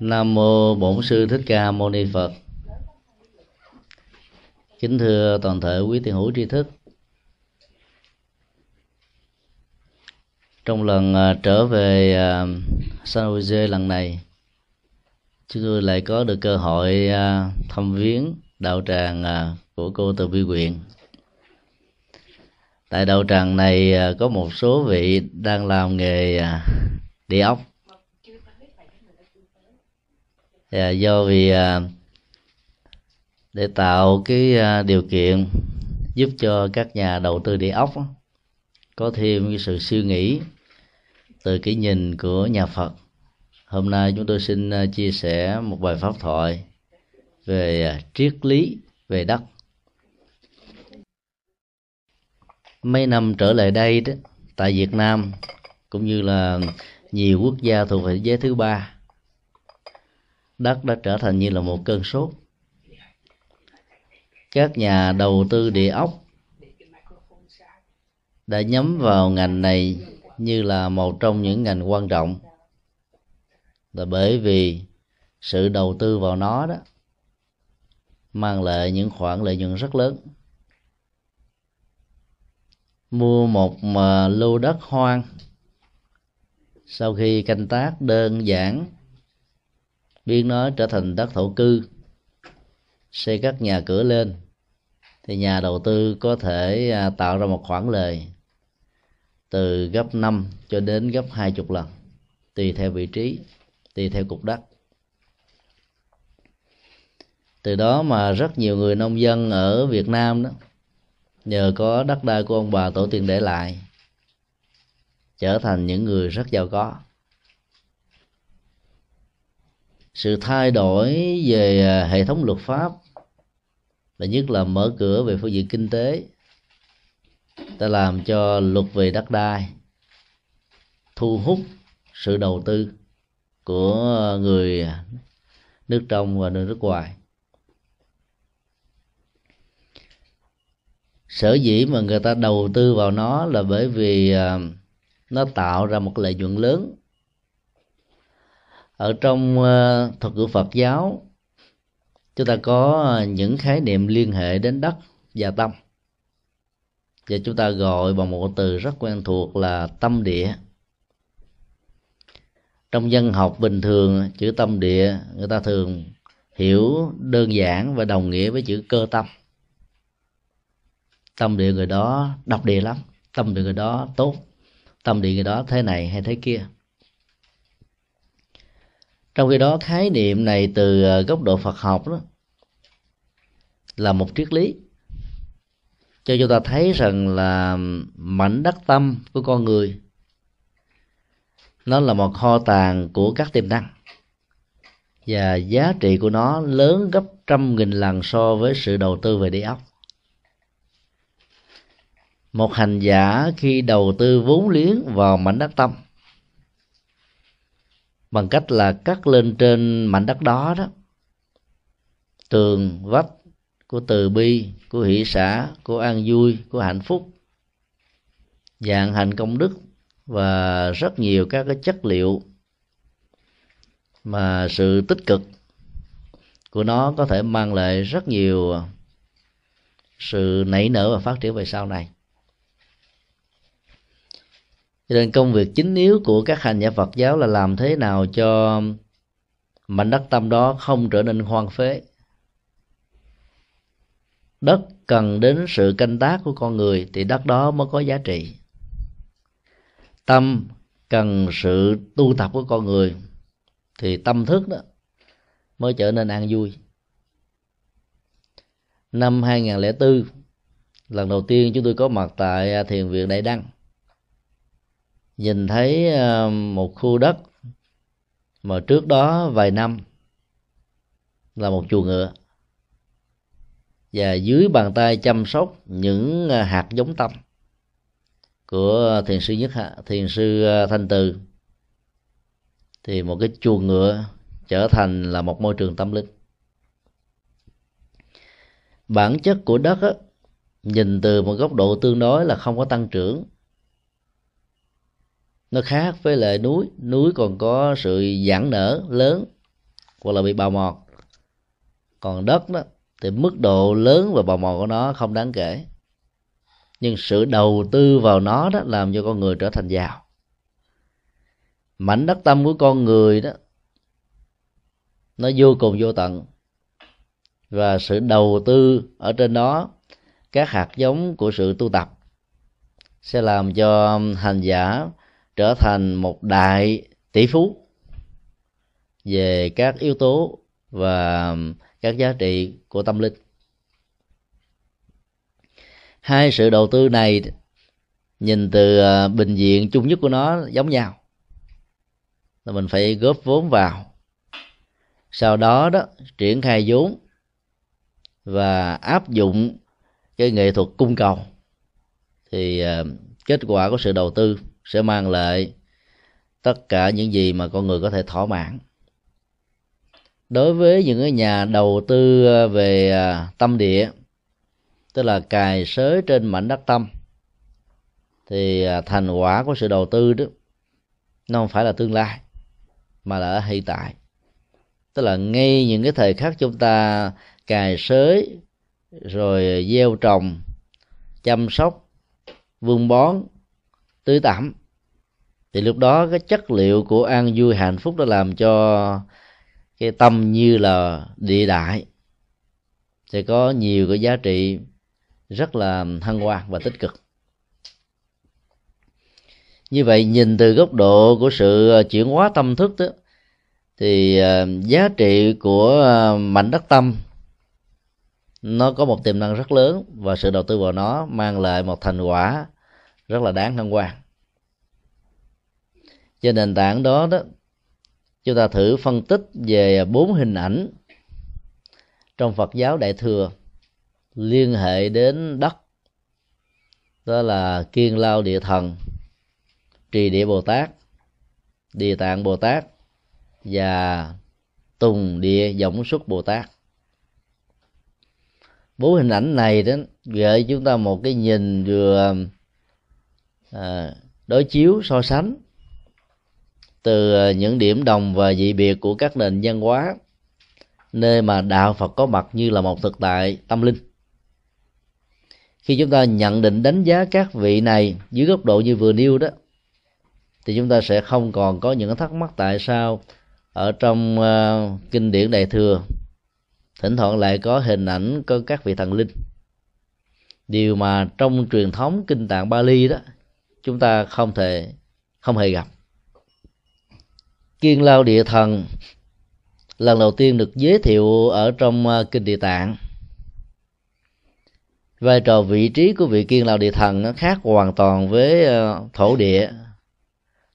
Nam mô Bổn Sư Thích Ca Mâu Ni Phật. Kính thưa toàn thể quý thiền hữu tri thức, trong lần trở về San Jose lần này, chúng tôi lại có được cơ hội thăm viếng đạo tràng của cô Từ Bi Nguyện. Tại đạo tràng này có một số vị đang làm nghề địa ốc. Do vì để tạo cái điều kiện giúp cho các nhà đầu tư địa ốc có thêm cái sự suy nghĩ từ cái nhìn của nhà Phật, hôm nay chúng tôi xin chia sẻ một bài pháp thoại về triết lý về đất. Mấy năm trở lại đây đó, tại Việt Nam cũng như là nhiều quốc gia thuộc về thế giới thứ ba, đất đã trở thành như là một cơn sốt. Các nhà đầu tư địa ốc đã nhắm vào ngành này như là một trong những ngành quan trọng, là bởi vì sự đầu tư vào nó đó mang lại những khoản lợi nhuận rất lớn. Mua một lô đất hoang sau khi canh tác đơn giản, biến nó trở thành đất thổ cư, xây các nhà cửa lên, thì nhà đầu tư có thể tạo ra một khoản lời từ gấp 5 cho đến gấp 20 lần, tùy theo vị trí, tùy theo cục đất. Từ đó mà rất nhiều người nông dân ở Việt Nam đó, nhờ có đất đai của ông bà tổ tiên để lại, trở thành những người rất giàu có. Sự thay đổi về hệ thống luật pháp, và nhất là mở cửa về phương diện kinh tế, ta làm cho luật về đất đai thu hút sự đầu tư của người nước trong và nước ngoài. Sở dĩ mà người ta đầu tư vào nó là bởi vì nó tạo ra một lợi nhuận lớn. Ở trong thuật ngữ Phật giáo, chúng ta có những khái niệm liên hệ đến đất và tâm, và chúng ta gọi bằng một từ rất quen thuộc là tâm địa. Trong văn học bình thường, chữ tâm địa người ta thường hiểu đơn giản và đồng nghĩa với chữ cơ tâm. Tâm địa người đó độc địa lắm, tâm địa người đó tốt, tâm địa người đó thế này hay thế kia. Trong khi đó, khái niệm này từ góc độ Phật học đó là một triết lý cho chúng ta thấy rằng là mảnh đất tâm của con người nó là một kho tàng của các tiềm năng, và giá trị của nó lớn gấp trăm nghìn lần so với sự đầu tư về địa ốc. Một hành giả khi đầu tư vốn liếng vào mảnh đất tâm bằng cách là cắt lên trên mảnh đất đó đó tường vách của từ bi, của hỷ xả, của an vui, của hạnh phúc, vạn hạnh công đức và rất nhiều các cái chất liệu mà sự tích cực của nó có thể mang lại rất nhiều sự nảy nở và phát triển về sau này. Cho nên công việc chính yếu của các hành giả Phật giáo là làm thế nào cho mảnh đất tâm đó không trở nên hoang phế. Đất cần đến sự canh tác của con người thì đất đó mới có giá trị. Tâm cần sự tu tập của con người thì tâm thức đó mới trở nên an vui. Năm 2004, lần đầu tiên chúng tôi có mặt tại Thiền viện Đại Đăng, nhìn thấy một khu đất mà trước đó vài năm là một chuồng ngựa, và dưới bàn tay chăm sóc những hạt giống tâm của thiền sư Thanh Từ thì một cái chuồng ngựa trở thành là một môi trường tâm linh. Bản chất của đất á, nhìn từ một góc độ tương đối là không có tăng trưởng, Nó khác với lại núi. Núi còn có sự giãn nở lớn hoặc là bị bào mòn. Còn đất đó thì mức độ lớn và bào mòn của nó không đáng kể, nhưng sự đầu tư vào nó đó làm cho con người trở thành giàu. Mảnh đất tâm của con người đó nó vô cùng vô tận, và sự đầu tư ở trên đó, các hạt giống của sự tu tập sẽ làm cho hành giả trở thành một đại tỷ phú về các yếu tố và các giá trị của tâm linh. Hai sự đầu tư này nhìn từ bình diện chung nhất của nó giống nhau, là mình phải góp vốn vào, sau đó đó triển khai vốn và áp dụng cái nghệ thuật cung cầu, thì kết quả của sự đầu tư sẽ mang lại tất cả những gì mà con người có thể thỏa mãn. Đối với những cái nhà đầu tư về tâm địa, tức là cài xới trên mảnh đất tâm, thì thành quả của sự đầu tư đó nó không phải là tương lai mà là ở hiện tại. Tức là ngay những cái thời khắc chúng ta cài xới rồi gieo trồng, chăm sóc, vun bón, tưới tắm, thì lúc đó cái chất liệu của an vui hạnh phúc đã làm cho cái tâm như là địa đại sẽ có nhiều cái giá trị rất là hân hoan và tích cực. Như vậy nhìn từ góc độ của sự chuyển hóa tâm thức đó, thì giá trị của mảnh đất tâm nó có một tiềm năng rất lớn, và sự đầu tư vào nó mang lại một thành quả rất là đáng hân hoan. Trên nền tảng đó đó, chúng ta thử phân tích về 4 hình ảnh trong Phật giáo Đại Thừa liên hệ đến đất, đó là Kiên Lao Địa Thần, Trì Địa Bồ Tát, Địa Tạng Bồ Tát và Tùng Địa Dõng Xuất Bồ Tát. 4 hình ảnh này đó gợi chúng ta một cái nhìn vừa đối chiếu, so sánh từ những điểm đồng và dị biệt của các nền văn hóa, nơi mà đạo Phật có mặt như là một thực tại tâm linh. Khi chúng ta nhận định đánh giá các vị này dưới góc độ như vừa nêu đó, thì chúng ta sẽ không còn có những thắc mắc tại sao ở trong kinh điển Đại Thừa thỉnh thoảng lại có hình ảnh của các vị thần linh, điều mà trong truyền thống kinh tạng Pali đó chúng ta không hề gặp. Kiên Lao Địa Thần lần đầu tiên được giới thiệu ở trong kinh Địa Tạng. Vai trò vị trí của vị Kiên Lao Địa Thần nó khác hoàn toàn với Thổ Địa,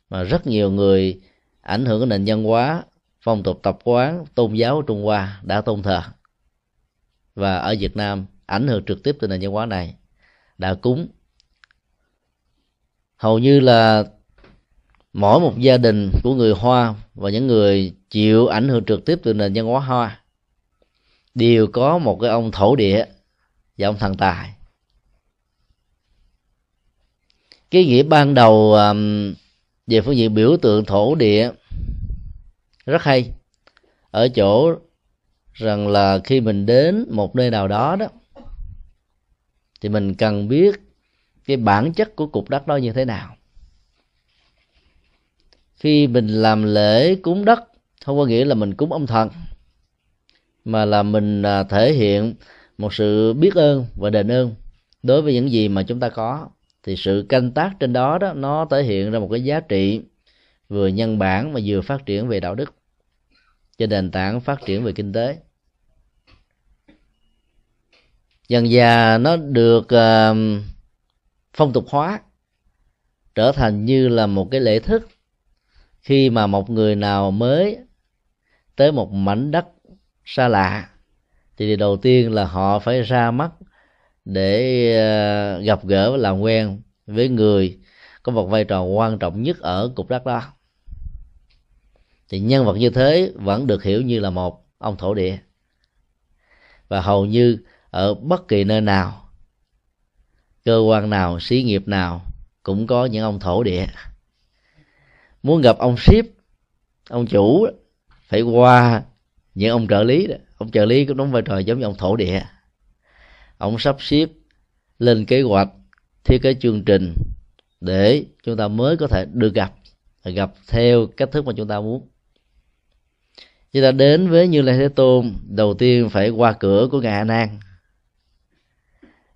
mà rất nhiều người ảnh hưởng đến nền văn hóa, phong tục tập quán, tôn giáo Trung Hoa đã tôn thờ, và ở Việt Nam ảnh hưởng trực tiếp từ nền văn hóa này đã cúng. Hầu như là mỗi một gia đình của người Hoa và những người chịu ảnh hưởng trực tiếp từ nền văn hóa Hoa đều có một cái ông Thổ Địa và ông Thần Tài. Cái nghĩa ban đầu về phương diện biểu tượng Thổ Địa rất hay ở chỗ rằng là khi mình đến một nơi nào đó đó thì mình cần biết cái bản chất của cục đất đó như thế nào. Khi mình làm lễ cúng đất không có nghĩa là mình cúng ông thần, mà là mình thể hiện một sự biết ơn và đền ơn đối với những gì mà chúng ta có. Thì sự canh tác trên đó đó nó thể hiện ra một cái giá trị vừa nhân bản mà vừa phát triển về đạo đức, trên nền tảng phát triển về kinh tế. Dần dà nó được phong tục hóa, trở thành như là một cái lễ thức. Khi mà một người nào mới tới một mảnh đất xa lạ thì đầu tiên là họ phải ra mắt để gặp gỡ và làm quen với người có một vai trò quan trọng nhất ở cục đất đó. Thì nhân vật như thế vẫn được hiểu như là một ông Thổ Địa. Và hầu như ở bất kỳ nơi nào, cơ quan nào, xí nghiệp nào cũng có những ông Thổ Địa. muốn gặp ông ship, ông chủ phải qua những ông trợ lý đó. Ông trợ lý cũng đóng vai trò giống như ông thổ địa, ông sắp xếp lên kế hoạch, thiết kế chương trình để chúng ta mới có thể được gặp theo cách thức mà chúng ta muốn. Chúng ta đến với Như Lai Thế Tôn, đầu tiên phải qua cửa của ngài Anan.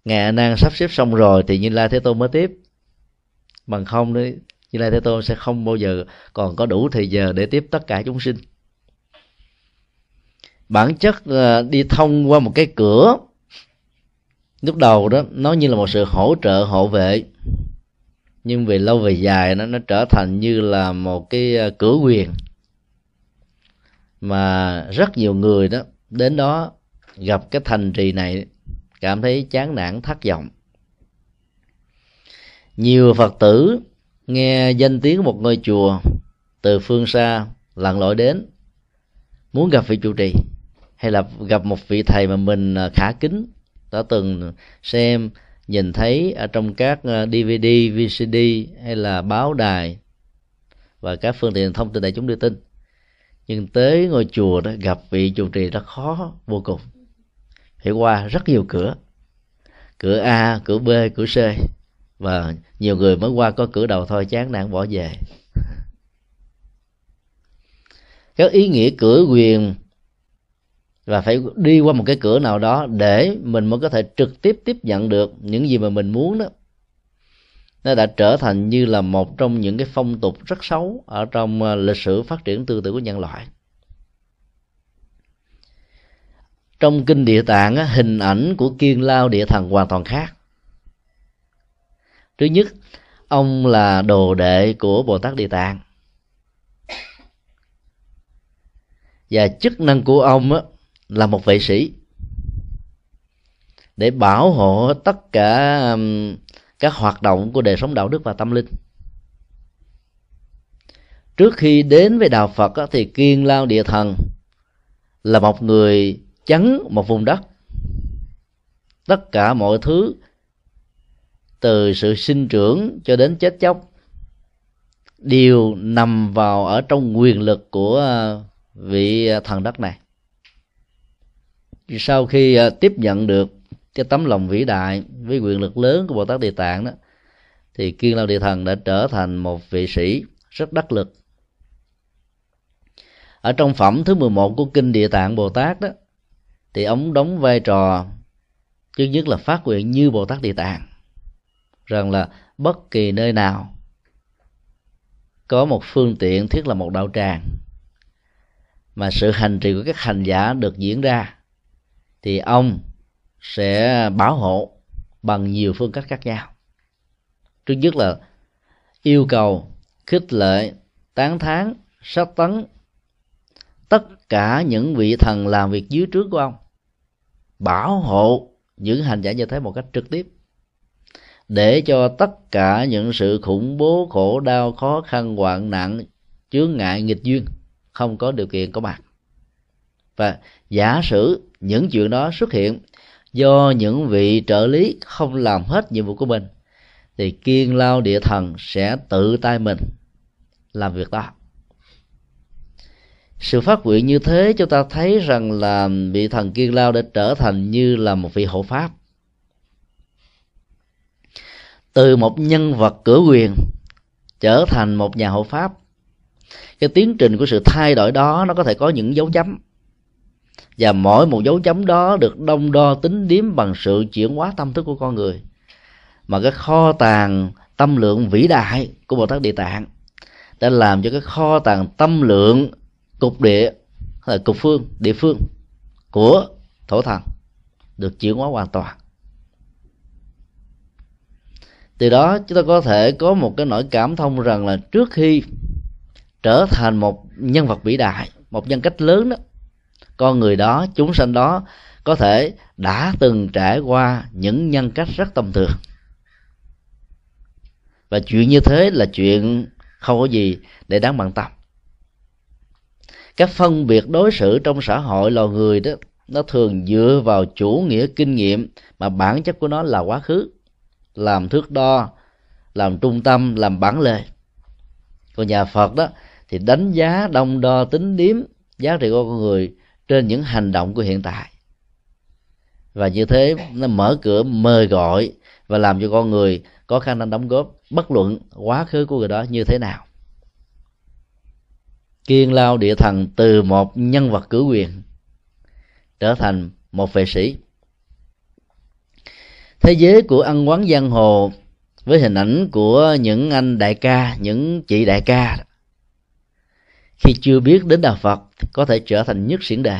Ngài Anan sắp xếp xong rồi thì Như Lai Thế Tôn mới tiếp, bằng không đấy Như Lai Thế Tôn sẽ không bao giờ còn có đủ thời giờ để tiếp tất cả chúng sinh. Bản chất đi thông qua một cái cửa lúc đầu đó nó như là một sự hỗ trợ hộ vệ, nhưng về lâu về dài nó trở thành như là một cái cửa quyền, mà rất nhiều người đó đến đó gặp cái thành trì này cảm thấy chán nản, thất vọng. Nhiều Phật tử nghe danh tiếng một ngôi chùa từ phương xa lặn lội đến, muốn gặp vị trụ trì hay là gặp một vị thầy mà mình khả kính, đã từng xem nhìn thấy ở trong các DVD, VCD hay là báo đài và các phương tiện thông tin đại chúng đưa tin, nhưng tới ngôi chùa đó gặp vị trụ trì rất khó vô cùng, phải qua rất nhiều cửa, cửa A, cửa B, cửa C, và nhiều người mới qua có cửa đầu thôi, chán nản bỏ về. Các ý nghĩa cửa quyền và phải đi qua một cái cửa nào đó để mình mới có thể trực tiếp tiếp nhận được những gì mà mình muốn đó, nó đã trở thành như là một trong những cái phong tục rất xấu ở trong lịch sử phát triển tư tưởng của nhân loại. Trong kinh Địa Tạng, hình ảnh của Kiên Lao Địa Thần hoàn toàn khác. Thứ nhất, ông là đồ đệ của Bồ Tát Địa Tạng, và chức năng của ông á là một vệ sĩ để bảo hộ tất cả các hoạt động của đời sống đạo đức và tâm linh. Trước khi đến với đạo Phật á, thì Kiên Lao Địa Thần là một người chấn một vùng đất. Tất cả mọi thứ từ sự sinh trưởng cho đến chết chóc đều nằm vào ở trong quyền lực của vị thần đất này. Sau khi tiếp nhận được cái tấm lòng vĩ đại với quyền lực lớn của Bồ Tát Địa Tạng đó, thì Kiên Lao Địa Thần đã trở thành một vị sĩ rất đắc lực. Ở trong phẩm thứ 11 của Kinh Địa Tạng Bồ Tát đó, thì ông đóng vai trò thứ nhất là phát nguyện như Bồ Tát Địa Tạng, rằng là bất kỳ nơi nào có một phương tiện thiết là một đạo tràng mà sự hành trì của các hành giả được diễn ra, thì ông sẽ bảo hộ bằng nhiều phương cách khác nhau. Trước nhất là yêu cầu, khích lệ, tán thán, sát tấn tất cả những vị thần làm việc dưới trước của ông, bảo hộ những hành giả như thế một cách trực tiếp, để cho tất cả những sự khủng bố, khổ đau, khó khăn, hoạn nạn, chướng ngại, nghịch duyên không có điều kiện có mặt. Và giả sử những chuyện đó xuất hiện do những vị trợ lý không làm hết nhiệm vụ của mình, thì Kiên Lao Địa Thần sẽ tự tay mình làm việc đó. Sự phát nguyện như thế chúng ta thấy rằng là vị thần Kiên Lao đã trở thành như là một vị hộ pháp. Từ một nhân vật cửa quyền trở thành một nhà hộ pháp, cái tiến trình của sự thay đổi đó nó có thể có những dấu chấm, và mỗi một dấu chấm đó được đong đo tính điểm bằng sự chuyển hóa tâm thức của con người. Mà cái kho tàng tâm lượng vĩ đại của Bồ Tát Địa Tạng đã làm cho cái kho tàng tâm lượng cục địa, hay là cục phương, địa phương của thổ thần được chuyển hóa hoàn toàn. Từ đó chúng ta có thể có một cái nỗi cảm thông rằng là trước khi trở thành một nhân vật vĩ đại, một nhân cách lớn đó, con người đó, chúng sanh đó có thể đã từng trải qua những nhân cách rất tầm thường. Và chuyện như thế là chuyện không có gì để đáng bận tâm. Các phân biệt đối xử trong xã hội loài người đó, nó thường dựa vào chủ nghĩa kinh nghiệm mà bản chất của nó là quá khứ, làm thước đo, làm trung tâm, làm bản lề. Còn nhà Phật đó thì đánh giá, đong đo, tính điếm giá trị của con người trên những hành động của hiện tại, và như thế nó mở cửa mời gọi và làm cho con người có khả năng đóng góp, bất luận quá khứ của người đó như thế nào. Kiên Lao Địa Thần từ một nhân vật cử quyền trở thành một vệ sĩ. Thế giới của ăn quán giang hồ với hình ảnh của những anh đại ca, những chị đại ca, khi chưa biết đến đạo Phật có thể trở thành nhất xiển đề.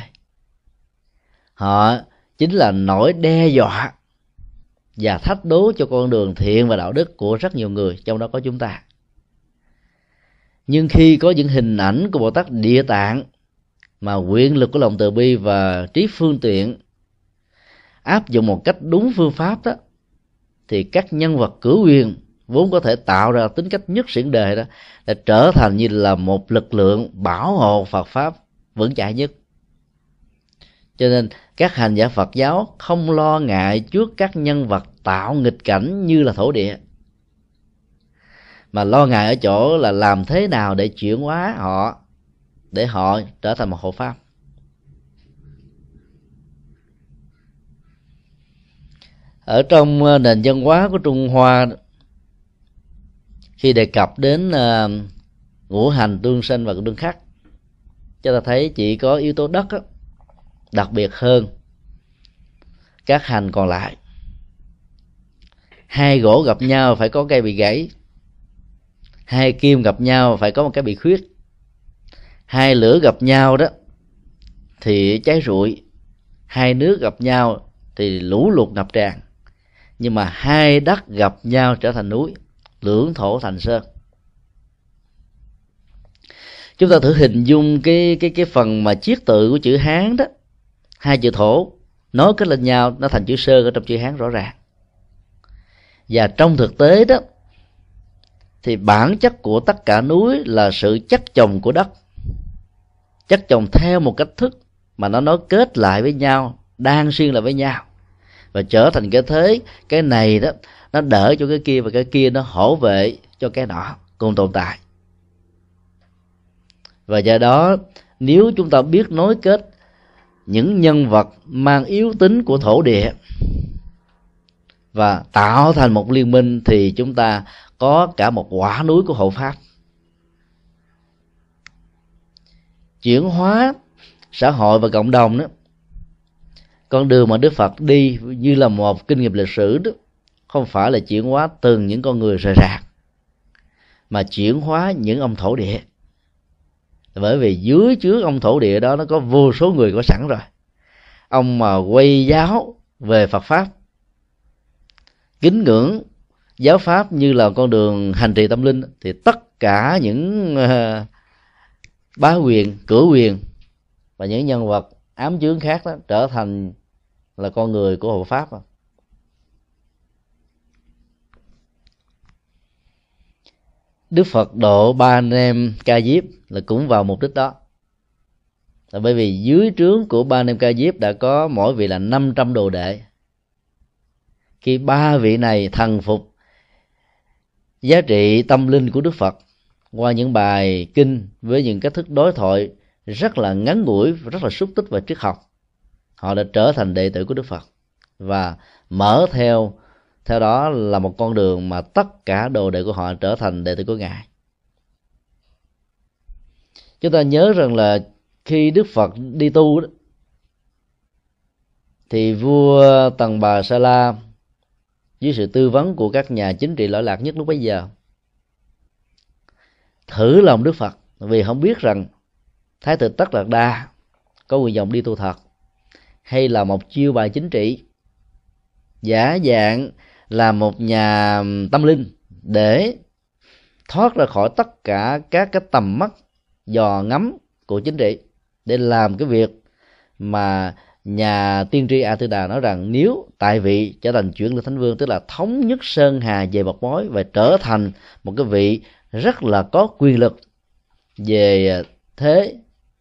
Họ chính là nỗi đe dọa và thách đố cho con đường thiện và đạo đức của rất nhiều người, trong đó có chúng ta. Nhưng khi có những hình ảnh của Bồ Tát Địa Tạng mà quyền lực của lòng từ bi và trí phương tiện áp dụng một cách đúng phương pháp đó, thì các nhân vật cử quyền vốn có thể tạo ra tính cách nhất xiển đề đó đã trở thành như là một lực lượng bảo hộ Phật pháp vững chãi nhất. Cho nên các hành giả Phật giáo không lo ngại trước các nhân vật tạo nghịch cảnh như là Thổ Địa, mà lo ngại ở chỗ là làm thế nào để chuyển hóa họ, để họ trở thành một hộ pháp. Ở trong nền văn hóa của Trung Hoa, khi đề cập đến ngũ hành tương sinh và tương khắc, chúng ta thấy chỉ có yếu tố đất đặc biệt hơn các hành còn lại. Hai gỗ gặp nhau phải có cây bị gãy, hai kim gặp nhau phải có một cái bị khuyết, hai lửa gặp nhau đó thì cháy rụi, hai nước gặp nhau thì lũ lụt ngập tràn. Nhưng mà hai đất gặp nhau trở thành núi, lưỡng thổ thành sơn. Chúng ta thử hình dung cái phần mà chiết tự của chữ Hán đó, hai chữ thổ nối kết lên nhau, nó thành chữ sơn ở trong chữ Hán rõ ràng. Và trong thực tế đó thì bản chất của tất cả núi là sự chất chồng của đất, chất chồng theo một cách thức mà nó nối kết lại với nhau, đan xuyên lại với nhau và trở thành cái thế. Cái này đó nó đỡ cho cái kia, và cái kia nó hỗ vệ cho cái nọ cùng tồn tại. Và do đó, nếu chúng ta biết nối kết những nhân vật mang yếu tính của Thổ Địa và tạo thành một liên minh, thì chúng ta có cả một quả núi của hộ pháp. Chuyển hóa xã hội và cộng đồng đó, con đường mà Đức Phật đi như là một kinh nghiệm lịch sử đó, không phải là chuyển hóa từng những con người rời rạc, mà chuyển hóa những ông Thổ Địa. Bởi vì dưới chứa ông Thổ Địa đó nó có vô số người có sẵn rồi. Ông mà quay giáo về Phật pháp, kính ngưỡng giáo pháp như là con đường hành trì tâm linh, thì tất cả những bá quyền, cửa quyền và những nhân vật ám chướng khác đó trở thành là con người của hộ pháp. Đức Phật độ ba anh em Ca Diếp là cũng vào mục đích đó, là bởi vì dưới trướng của ba anh em Ca Diếp đã có mỗi vị là 500 đồ đệ. Khi ba vị này thần phục giá trị tâm linh của Đức Phật qua những bài kinh với những cách thức đối thoại rất là ngắn ngủi, rất là xúc tích và triết học, họ đã trở thành đệ tử của Đức Phật và mở theo đó là một con đường mà tất cả đồ đệ của họ trở thành đệ tử của Ngài. Chúng ta nhớ rằng là khi Đức Phật đi tu đó, thì vua Tần Bà Sa La dưới sự tư vấn của các nhà chính trị lỗi lạc nhất lúc bấy giờ thử lòng Đức Phật, vì không biết rằng Thái tử Tất Đạt Đa có nguyện vọng đi tu thật hay là một chiêu bài chính trị, giả dạng là một nhà tâm linh để thoát ra khỏi tất cả các cái tầm mắt dò ngắm của chính trị, để làm cái việc mà nhà tiên tri A Tư Đà nói rằng nếu tại vị trở thành chuyển lực thánh vương, tức là thống nhất Sơn Hà về một mối và trở thành một cái vị rất là có quyền lực về thế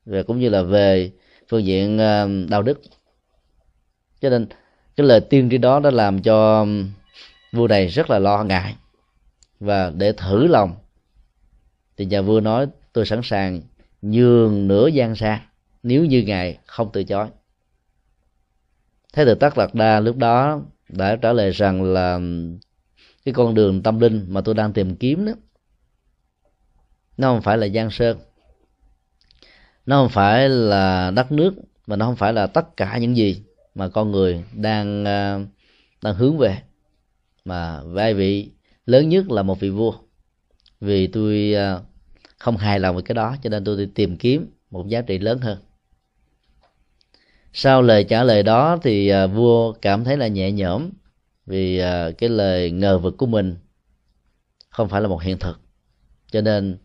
và cũng như là về phương diện đạo đức. Cho nên cái lời tiên tri đó đã làm cho vua này rất là lo ngại, và để thử lòng thì nhà vua nói tôi sẵn sàng nhường nửa gian sa nếu như ngài không từ chối. Thế thì Tất Đạt Đa lúc đó đã trả lời rằng là cái con đường tâm linh mà tôi đang tìm kiếm đó, nó không phải là giang sơn, nó không phải là đất nước, mà nó không phải là tất cả những gì mà con người đang hướng về. Mà vai vị lớn nhất là một vị vua, vì tôi không hài lòng với cái đó cho nên tôi tìm kiếm một giá trị lớn hơn. Sau lời trả lời đó thì vua cảm thấy là nhẹ nhõm, vì cái lời ngờ vực của mình không phải là một hiện thực, cho nên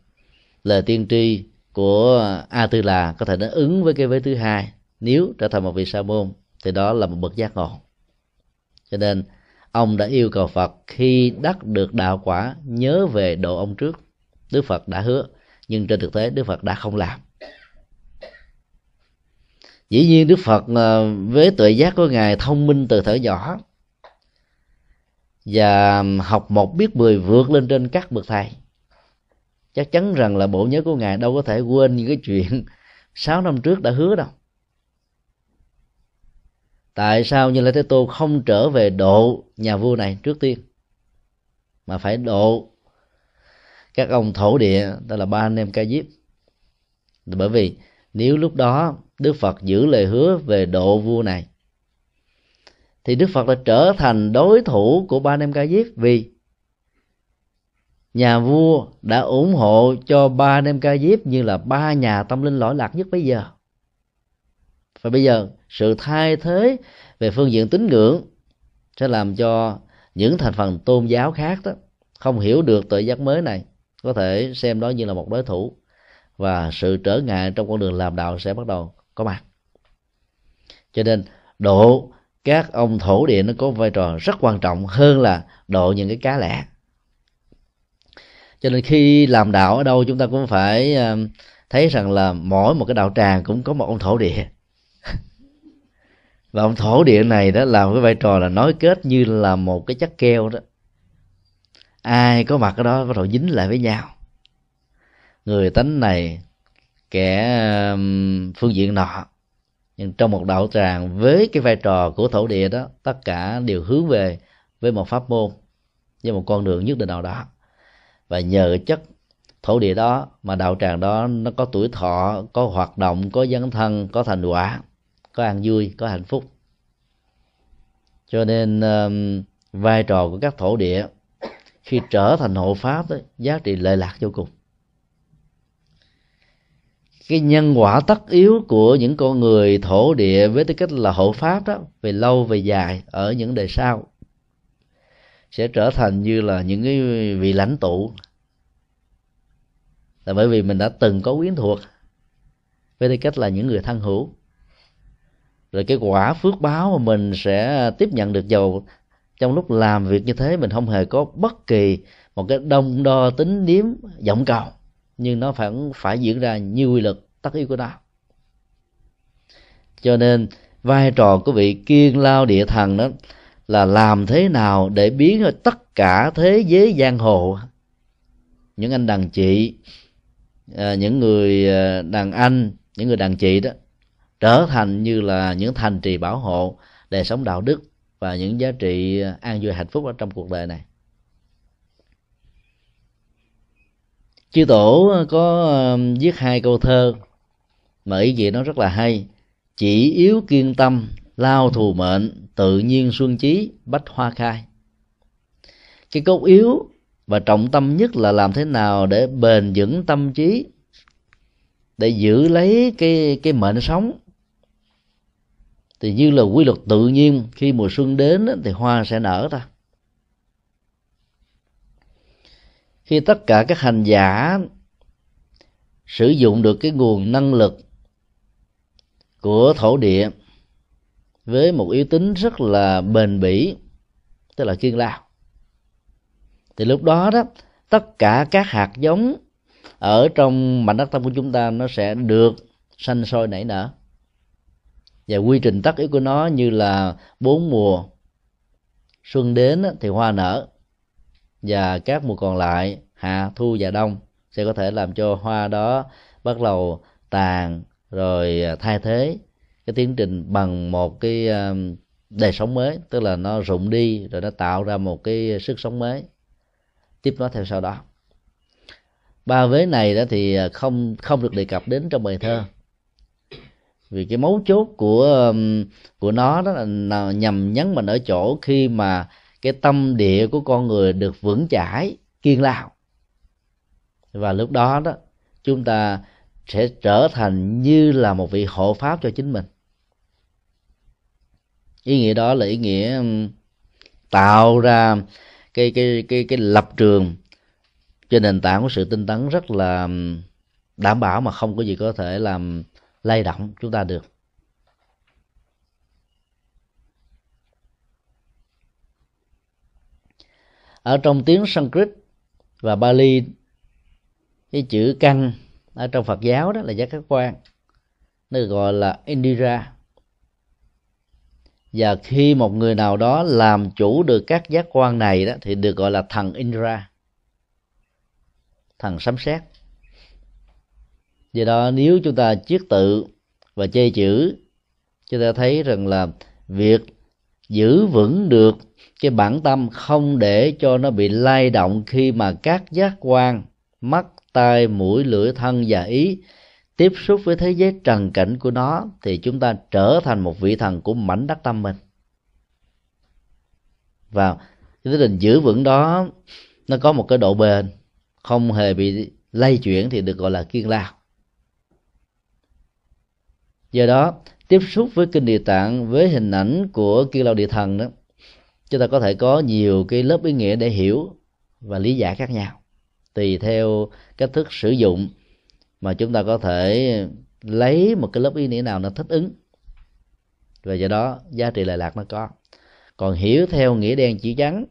lời tiên tri của A Tư Đà có thể nó ứng với cái vế thứ hai. Nếu trở thành một vị sa môn thì đó là một bậc giác ngộ. Cho nên ông đã yêu cầu Phật khi đắc được đạo quả nhớ về độ ông trước. Đức Phật đã hứa, nhưng trên thực tế Đức Phật đã không làm. Dĩ nhiên Đức Phật với tuệ giác của Ngài thông minh từ thở nhỏ, và học một biết 10 vượt lên trên các bậc thầy. Chắc chắn rằng là bộ nhớ của Ngài đâu có thể quên những cái chuyện 6 năm trước đã hứa đâu. Tại sao Như Lai Thế Tôn không trở về độ nhà vua này trước tiên, mà phải độ các ông thổ địa, đó là ba anh em Ca Diếp? Bởi vì nếu lúc đó Đức Phật giữ lời hứa về độ vua này thì Đức Phật đã trở thành đối thủ của ba anh em Ca Diếp, vì nhà vua đã ủng hộ cho ba anh em Ca Diếp như là ba nhà tâm linh lỗi lạc nhất bây giờ. Và bây giờ sự thay thế về phương diện tín ngưỡng sẽ làm cho những thành phần tôn giáo khác đó không hiểu được tự giác mới này, có thể xem đó như là một đối thủ, và sự trở ngại trong con đường làm đạo sẽ bắt đầu có mặt. Cho nên độ các ông thổ địa nó có vai trò rất quan trọng hơn là độ những cái cá lẻ. Cho nên khi làm đạo ở đâu chúng ta cũng phải thấy rằng là mỗi một cái đạo tràng cũng có một ông thổ địa. Và ông thổ địa này đó làm cái vai trò là nối kết như là một cái chất keo đó. Ai có mặt ở đó bắt đầu dính lại với nhau. Người tánh này, kẻ phương diện nọ. Nhưng trong một đạo tràng với cái vai trò của thổ địa đó, tất cả đều hướng về với một pháp môn, với một con đường nhất định nào đó. Và nhờ chất thổ địa đó mà đạo tràng đó nó có tuổi thọ, có hoạt động, có dấn thân, có thành quả, có ăn vui, có hạnh phúc. Cho nên vai trò của các thổ địa khi trở thành hộ pháp đó, giá trị lợi lạc vô cùng. Cái nhân quả tất yếu của những con người thổ địa với tư cách là hộ pháp đó, về lâu về dài ở những đời sau sẽ trở thành như là những cái vị lãnh tụ, là bởi vì mình đã từng có quyến thuộc với tư cách là những người thân hữu. Rồi cái quả phước báo mà mình sẽ tiếp nhận được, dầu trong lúc làm việc như thế mình không hề có bất kỳ một cái đông đo tính điếm vọng cầu, nhưng nó phải diễn ra như quy luật tất yếu của nó. Cho nên vai trò của vị Kiên Lao Địa Thần đó là làm thế nào để biến tất cả thế giới giang hồ, những anh đàn chị, những người đàn anh, những người đàn chị đó, trở thành như là những thành trì bảo hộ đời sống đạo đức và những giá trị an vui hạnh phúc ở trong cuộc đời này. Chư Tổ có viết hai câu thơ mà ý nghĩa nó rất là hay: chỉ yếu kiên tâm, lao thù mệnh, tự nhiên xuân chí, bách hoa khai. Cái cốt yếu và trọng tâm nhất là làm thế nào để bền vững tâm trí, để giữ lấy cái mệnh sống. Thì như là quy luật tự nhiên, khi mùa xuân đến thì hoa sẽ nở ra. Khi tất cả các hành giả sử dụng được cái nguồn năng lực của thổ địa với một yếu tính rất là bền bỉ, tức là kiên lao, thì lúc đó đó tất cả các hạt giống ở trong mảnh đất tâm của chúng ta nó sẽ được xanh sôi nảy nở. Và quy trình tất yếu của nó như là bốn mùa xuân đến thì hoa nở, và các mùa còn lại hạ, thu và đông sẽ có thể làm cho hoa đó bắt đầu tàn rồi thay thế cái tiến trình bằng một cái đời sống mới, tức là nó rụng đi rồi nó tạo ra một cái sức sống mới tiếp nó theo sau đó. Ba vế này đó thì không được đề cập đến trong bài thơ, vì cái mấu chốt của nó đó là nhằm nhấn mình ở chỗ khi mà cái tâm địa của con người được vững chãi, kiên lao, và lúc đó đó chúng ta sẽ trở thành như là một vị hộ pháp cho chính mình. Ý nghĩa đó là ý nghĩa tạo ra cái lập trường trên nền tảng của sự tinh tấn rất là đảm bảo, mà không có gì có thể làm lay động chúng ta được. Ở trong tiếng Sanskrit và Pali, cái chữ căn ở trong Phật giáo đó là giác các quan, nó được gọi là Indra. Và khi một người nào đó làm chủ được các giác quan này đó thì được gọi là thần Indra, thần sấm sét. Do đó nếu chúng ta chiết tự và chê chữ, chúng ta thấy rằng là việc giữ vững được cái bản tâm, không để cho nó bị lay động khi mà các giác quan mắt, tai, mũi, lưỡi, thân và ý tiếp xúc với thế giới trần cảnh của nó, thì chúng ta trở thành một vị thần của mảnh đất tâm mình. Và cái tinh thần giữ vững đó nó có một cái độ bền, không hề bị lay chuyển thì được gọi là kiên lao. Do đó tiếp xúc với kinh Địa Tạng, với hình ảnh của Kiên Lao Địa Thần đó, chúng ta có thể có nhiều cái lớp ý nghĩa để hiểu và lý giải khác nhau, tùy theo cách thức sử dụng mà chúng ta có thể lấy một cái lớp ý nghĩa nào nó thích ứng, và do đó giá trị lợi lạc nó có. Còn hiểu theo nghĩa đen chữ trắng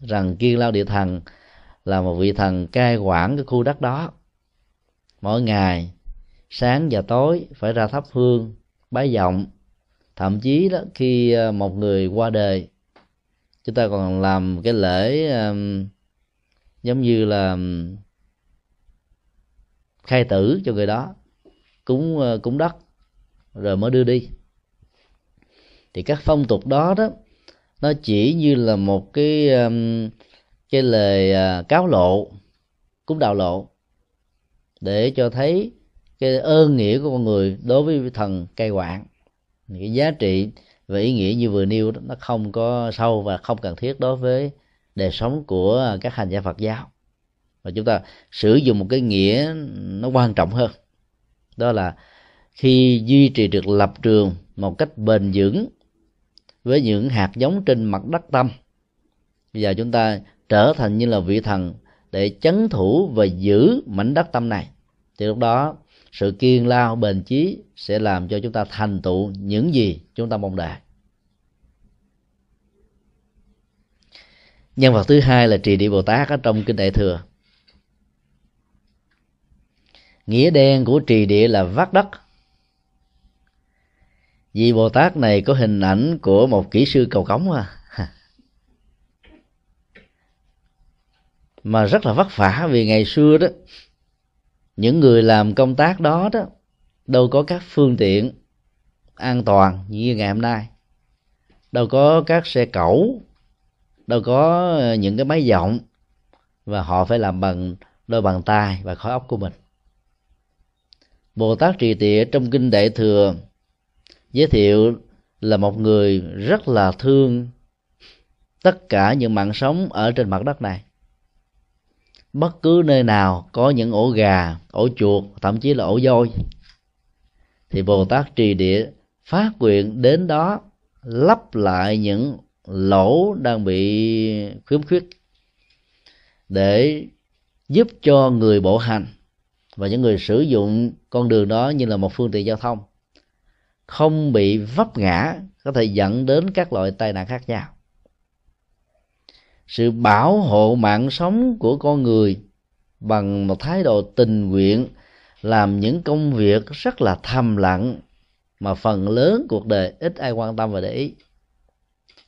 rằng Kiên Lao Địa Thần là một vị thần cai quản cái khu đất đó, mỗi ngày sáng và tối phải ra thắp hương bái vọng, thậm chí đó khi một người qua đời chúng ta còn làm cái lễ giống như là khai tử cho người đó, cúng đất rồi mới đưa đi. Thì các phong tục đó đó nó chỉ như là một cái lời cáo lộ, cúng đạo lộ, để cho thấy cái ơn nghĩa của con người đối với thần cai quản. Cái giá trị và ý nghĩa như vừa nêu đó, nó không có sâu và không cần thiết đối với đời sống của các hành giả Phật giáo, và chúng ta sử dụng một cái nghĩa nó quan trọng hơn, đó là khi duy trì được lập trường một cách bền vững với những hạt giống trên mặt đất tâm, bây giờ chúng ta trở thành như là vị thần để chấn thủ và giữ mảnh đất tâm này, thì lúc đó sự kiên lao bền chí sẽ làm cho chúng ta thành tựu những gì chúng ta mong đợi. Nhân vật thứ hai là Trì Địa Bồ Tát ở trong kinh Đại Thừa. Nghĩa đen của Trì Địa là vắt đất. Vị Bồ Tát này có hình ảnh của một kỹ sư cầu cống mà rất là vất vả, vì ngày xưa đó những người làm công tác đó đó đâu có các phương tiện an toàn như ngày hôm nay, đâu có các xe cẩu, đâu có những cái máy giọng, và họ phải làm bằng đôi bàn tay và khối óc của mình. Bồ Tát Trì Địa trong kinh Đại Thừa giới thiệu là một người rất là thương tất cả những mạng sống ở trên mặt đất này. Bất cứ nơi nào có những ổ gà, ổ chuột, thậm chí là ổ voi, thì Bồ Tát Trì Địa phát nguyện đến đó lấp lại những lỗ đang bị khiếm khuyết, để giúp cho người bộ hành và những người sử dụng con đường đó như là một phương tiện giao thông không bị vấp ngã, có thể dẫn đến các loại tai nạn khác nhau. Sự bảo hộ mạng sống của con người bằng một thái độ tình nguyện, làm những công việc rất là thầm lặng mà phần lớn cuộc đời ít ai quan tâm và để ý,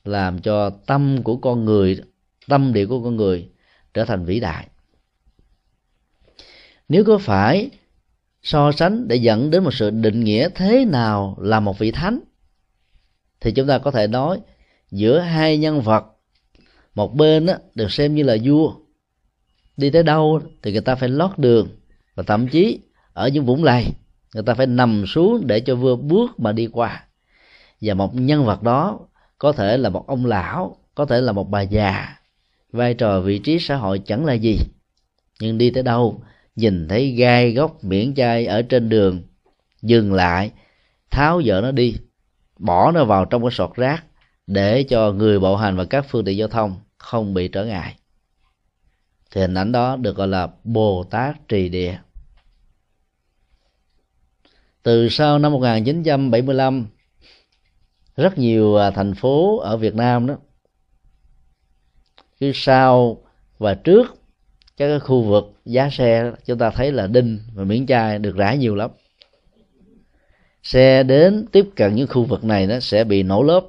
làm cho tâm của con người, tâm địa của con người trở thành vĩ đại. Nếu có phải so sánh để dẫn đến một sự định nghĩa thế nào là một vị thánh, thì chúng ta có thể nói giữa hai nhân vật, một bên được xem như là vua, đi tới đâu thì người ta phải lót đường, và thậm chí ở những vũng lầy người ta phải nằm xuống để cho vua bước mà đi qua. Và một nhân vật đó có thể là một ông lão, có thể là một bà già, vai trò vị trí xã hội chẳng là gì, nhưng đi tới đâu nhìn thấy gai góc miễn chai ở trên đường, dừng lại, tháo dỡ nó đi, bỏ nó vào trong cái sọt rác để cho người bộ hành và các phương tiện giao thông không bị trở ngại. Thì hình ảnh đó được gọi là Bồ Tát Trì Địa. Từ sau năm 1975, rất nhiều thành phố ở Việt Nam đó, cứ sau và trước các cái khu vực giá xe, chúng ta thấy là đinh và miễn chai được rải nhiều lắm. Xe đến tiếp cận những khu vực này nó sẽ bị nổ lớp,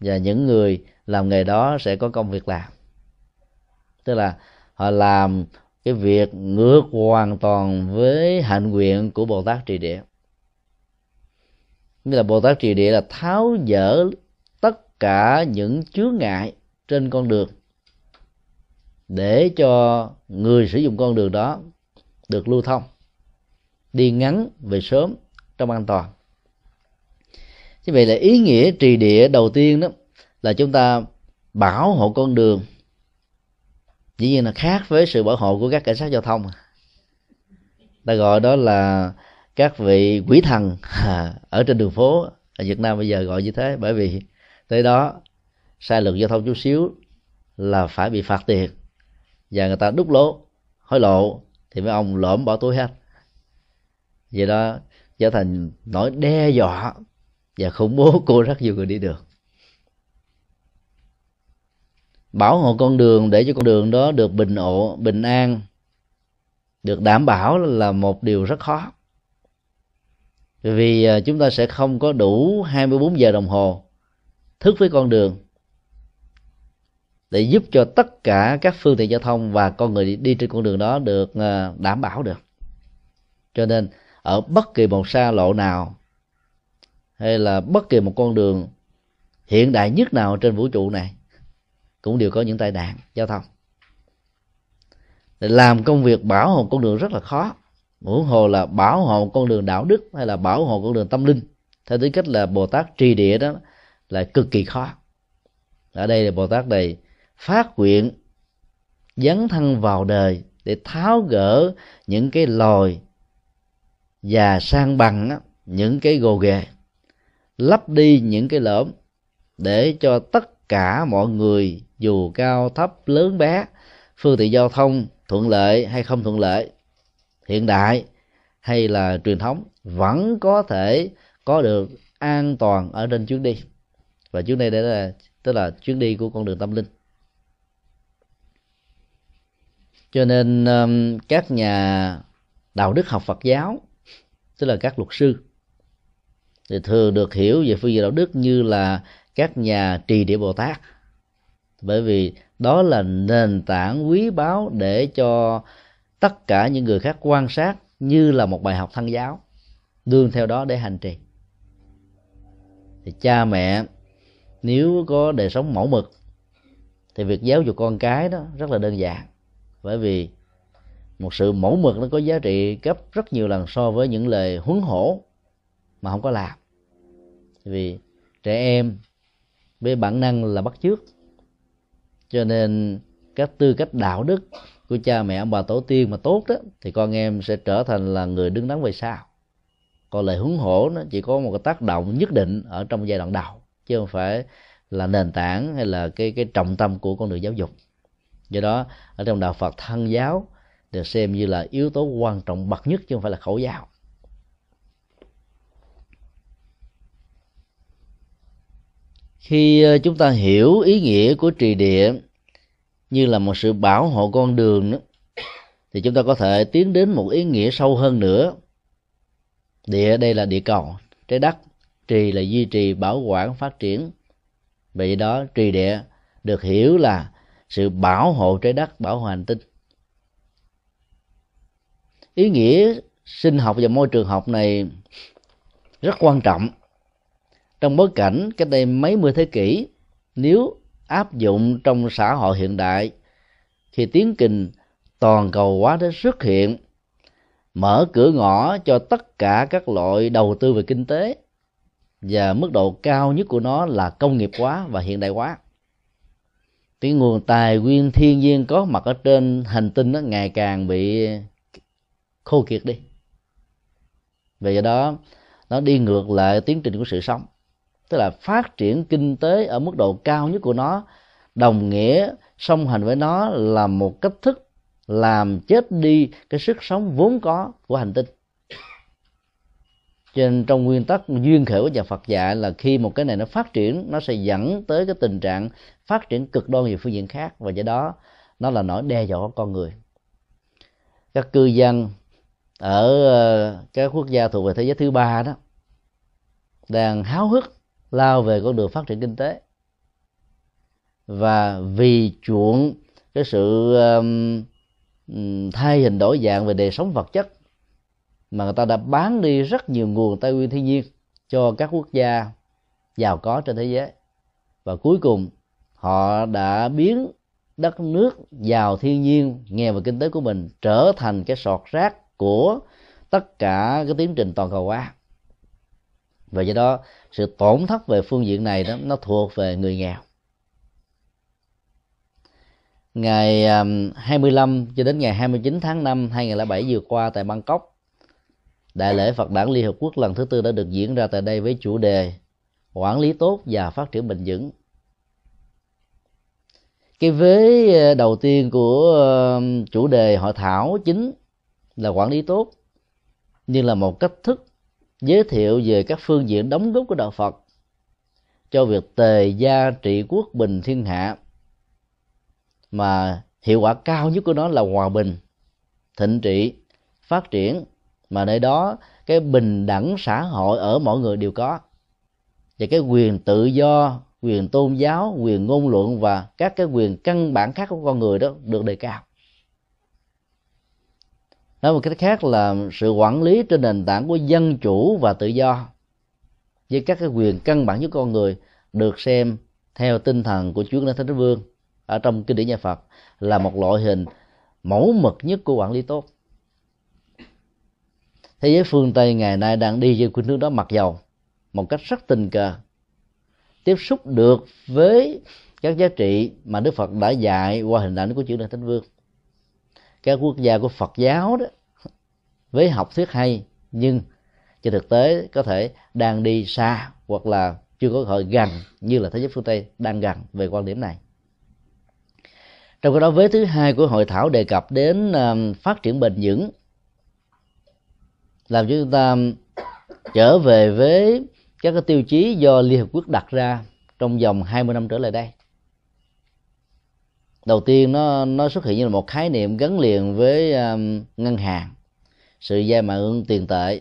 và những người làm nghề đó sẽ có công việc làm, tức là họ làm cái việc ngược hoàn toàn với hạnh nguyện của Bồ Tát Trì Địa. Nghĩa là Bồ Tát Trì Địa là tháo dỡ tất cả những chướng ngại trên con đường để cho người sử dụng con đường đó được lưu thông, đi ngắn về sớm trong an toàn. Như vậy là ý nghĩa trì địa đầu tiên đó là chúng ta bảo hộ con đường. Dĩ nhiên là khác với sự bảo hộ của các cảnh sát giao thông, ta gọi đó là các vị quỷ thần ở trên đường phố. Ở Việt Nam bây giờ gọi như thế, bởi vì tới đó sai luật giao thông chút xíu là phải bị phạt tiền, và người ta đúc lố hối lộ thì mấy ông lõm bỏ túi hết. Vậy đó trở thành nỗi đe dọa và khủng bố của rất nhiều người đi đường. Bảo hộ con đường để cho con đường đó được bình ổn, bình an, được đảm bảo là một điều rất khó, vì chúng ta sẽ không có đủ 24 giờ đồng hồ thức với con đường để giúp cho tất cả các phương tiện giao thông và con người đi trên con đường đó được đảm bảo được. Cho nên ở bất kỳ một xa lộ nào hay là bất kỳ một con đường hiện đại nhất nào trên vũ trụ này cũng đều có những tai nạn giao thông. Để làm công việc bảo hộ con đường rất là khó, huống hồ là bảo hộ con đường đạo đức hay là bảo hộ con đường tâm linh theo tính cách là Bồ Tát Trì Địa đó là cực kỳ khó. Ở đây là Bồ Tát này phát nguyện dấn thân vào đời để tháo gỡ những cái lồi và san bằng những cái gồ ghề, lấp đi những cái lõm để cho tất cả mọi người dù cao thấp, lớn bé, phương tiện giao thông thuận lợi hay không thuận lợi, hiện đại hay là truyền thống, vẫn có thể có được an toàn ở trên chuyến đi. Và chuyến đi đây là tức là chuyến đi của con đường tâm linh. Cho nên các nhà đạo đức học Phật giáo, tức là các luật sư, thì thường được hiểu về phương diện đạo đức như là các nhà trì địa Bồ Tát, bởi vì đó là nền tảng quý báu để cho tất cả những người khác quan sát như là một bài học thân giáo, đương theo đó để hành trì. Thì cha mẹ nếu có đời sống mẫu mực thì việc giáo dục con cái đó rất là đơn giản, bởi vì một sự mẫu mực nó có giá trị gấp rất nhiều lần so với những lời huấn hổ mà không có làm. Vì trẻ em với bản năng là bắt chước, cho nên các tư cách đạo đức của cha mẹ ông bà tổ tiên mà tốt đó thì con em sẽ trở thành là người đứng đắn về sau. Còn lời huấn hổ nó chỉ có một cái tác động nhất định ở trong giai đoạn đầu, chứ không phải là nền tảng hay là cái trọng tâm của con đường giáo dục. Do đó ở trong đạo Phật, thân giáo được xem như là yếu tố quan trọng bậc nhất, chứ không phải là khẩu giáo. Khi chúng ta hiểu ý nghĩa của trì địa như là một sự bảo hộ con đường đó, thì chúng ta có thể tiến đến một ý nghĩa sâu hơn nữa. Địa đây là địa cầu, trái đất. Trì là duy trì, bảo quản, phát triển. Vậy đó, trì địa được hiểu là sự bảo hộ trái đất, bảo hộ hành tinh. Ý nghĩa sinh học và môi trường học này rất quan trọng. Trong bối cảnh cách đây mấy mươi thế kỷ, nếu áp dụng trong xã hội hiện đại, khi tiến trình toàn cầu hóa đã xuất hiện, mở cửa ngõ cho tất cả các loại đầu tư về kinh tế, và mức độ cao nhất của nó là công nghiệp hóa và hiện đại hóa, cái nguồn tài nguyên thiên nhiên có mặt ở trên hành tinh nó ngày càng bị khô kiệt đi. Vì vậy đó, nó đi ngược lại tiến trình của sự sống, tức là phát triển kinh tế ở mức độ cao nhất của nó đồng nghĩa song hành với nó là một cách thức làm chết đi cái sức sống vốn có của hành tinh. Trên trong nguyên tắc duyên khởi của nhà Phật dạy là khi một cái này nó phát triển, nó sẽ dẫn tới cái tình trạng phát triển cực đoan về phương diện khác, và do đó nó là nỗi đe dọa con người. Các cư dân ở các quốc gia thuộc về thế giới thứ ba đó đang háo hức lao về con đường phát triển kinh tế, và vì chuộng cái sự thay hình đổi dạng về đời sống vật chất mà người ta đã bán đi rất nhiều nguồn tài nguyên thiên nhiên cho các quốc gia giàu có trên thế giới, và cuối cùng họ đã biến đất nước giàu thiên nhiên, nghèo về kinh tế của mình trở thành cái sọt rác của tất cả cái tiến trình toàn cầu hóa. Và do đó sự tổn thất về phương diện này đó, nó thuộc về người nghèo. Ngày 25 cho đến ngày 29 tháng 5 2007 vừa qua tại Bangkok, Đại lễ Phật Đản Liên Hợp Quốc lần thứ 4 đã được diễn ra tại đây với chủ đề quản lý tốt và phát triển bền vững. Cái vế đầu tiên của chủ đề hội thảo chính là quản lý tốt, nhưng là một cách thức giới thiệu về các phương diện đóng góp của Đạo Phật cho việc tề gia trị quốc bình thiên hạ, mà hiệu quả cao nhất của nó là hòa bình, thịnh trị, phát triển, mà nơi đó cái bình đẳng xã hội ở mọi người đều có, và cái quyền tự do, quyền tôn giáo, quyền ngôn luận và các cái quyền căn bản khác của con người đó được đề cao. Nói một cách khác là sự quản lý trên nền tảng của dân chủ và tự do với các cái quyền căn bản của con người được xem theo tinh thần của Chúa Đăng Thánh Đức Vương ở trong kinh điển nhà Phật là một loại hình mẫu mực nhất của quản lý tốt. Thế giới phương Tây ngày nay đang đi trên khuynh hướng đó, mặc dầu một cách rất tình cờ tiếp xúc được với các giá trị mà Đức Phật đã dạy qua hình ảnh của Chúa Đăng Thánh Vương. Các quốc gia của Phật giáo đó với học thuyết hay, nhưng trên thực tế có thể đang đi xa hoặc là chưa có cơ hội gần như là thế giới phương Tây đang gần về quan điểm này. Trong cái đó, vế thứ hai của hội thảo đề cập đến phát triển bền vững, làm cho chúng ta trở về với các cái tiêu chí do Liên Hợp Quốc đặt ra trong vòng 20 năm trở lại đây. Đầu tiên nó xuất hiện như là một khái niệm gắn liền với ngân hàng, sự gia mượn tiền tệ,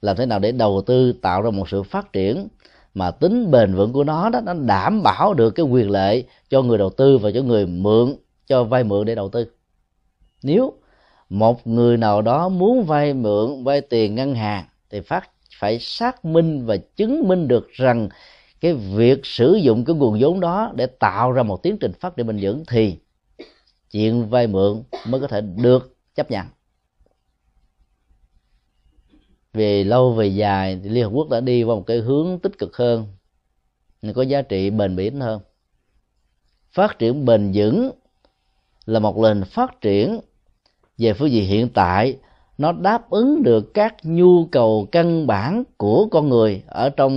làm thế nào để đầu tư tạo ra một sự phát triển mà tính bền vững của nó đó, nó đảm bảo được cái quyền lợi cho người đầu tư và cho người mượn, cho vay mượn để đầu tư. Nếu một người nào đó muốn vay mượn, vay tiền ngân hàng thì phải xác minh và chứng minh được rằng cái việc sử dụng cái nguồn vốn đó để tạo ra một tiến trình phát triển bền vững thì chuyện vay mượn mới có thể được chấp nhận. Về lâu về dài thì Liên Hợp Quốc đã đi vào một cái hướng tích cực hơn, có giá trị bền bỉ hơn. Phát triển bền vững là một lần phát triển về phương diện hiện tại, nó đáp ứng được các nhu cầu căn bản của con người ở trong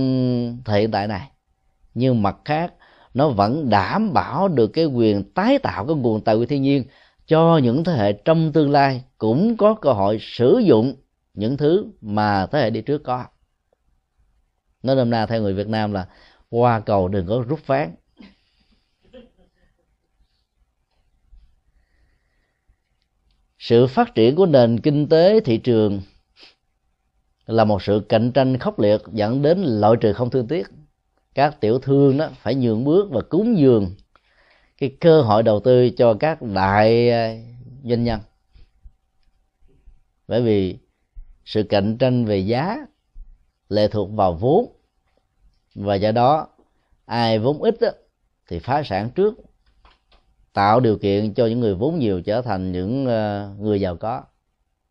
thời hiện tại này, nhưng mặt khác nó vẫn đảm bảo được cái quyền tái tạo cái nguồn tài nguyên thiên nhiên cho những thế hệ trong tương lai cũng có cơ hội sử dụng những thứ mà thế hệ đi trước có. Nói nôm na theo người Việt Nam là qua cầu đừng có rút ván. Sự phát triển của nền kinh tế thị trường là một sự cạnh tranh khốc liệt dẫn đến loại trừ không thương tiếc. Các tiểu thương đó phải nhượng bước và cúng dường cái cơ hội đầu tư cho các đại doanh nhân. bởi vì sự cạnh tranh về giá lệ thuộc vào vốn, và do đó ai vốn ít thì phá sản trước, tạo điều kiện cho những người vốn nhiều trở thành những người giàu có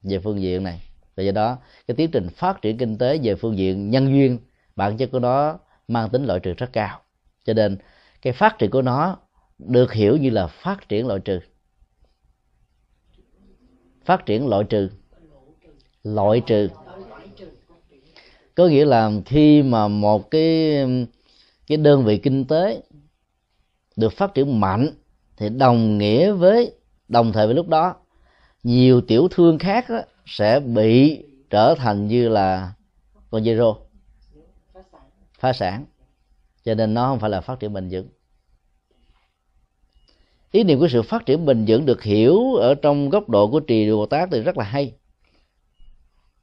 về phương diện này. Và do đó cái tiến trình phát triển kinh tế về phương diện nhân duyên, bản chất của nó mang tính loại trừ rất cao, cho nên cái phát triển của nó được hiểu như là phát triển loại trừ. Phát triển loại trừ, loại trừ có nghĩa là khi mà một cái đơn vị kinh tế được phát triển mạnh thì đồng nghĩa với, đồng thời với lúc đó nhiều tiểu thương khác đó sẽ bị trở thành như là con zero, phá sản, cho nên nó không phải là phát triển bền vững. Ý niệm của sự phát triển bền vững được hiểu ở trong góc độ của Trì Địa Bồ Tát thì rất là hay,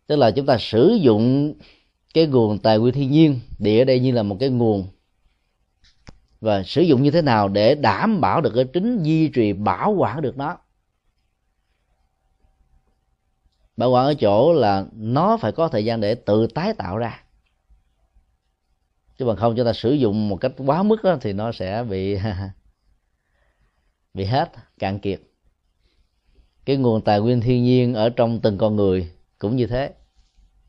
tức là chúng ta sử dụng cái nguồn tài nguyên thiên nhiên, địa ở đây như là một cái nguồn, và sử dụng như thế nào để đảm bảo được cái tính duy trì, bảo quản được nó. Bảo quản ở chỗ là nó phải có thời gian để tự tái tạo ra, chứ bằng không chúng ta sử dụng một cách quá mức đó, thì nó sẽ bị hết, cạn kiệt. Cái nguồn tài nguyên thiên nhiên ở trong từng con người cũng như thế,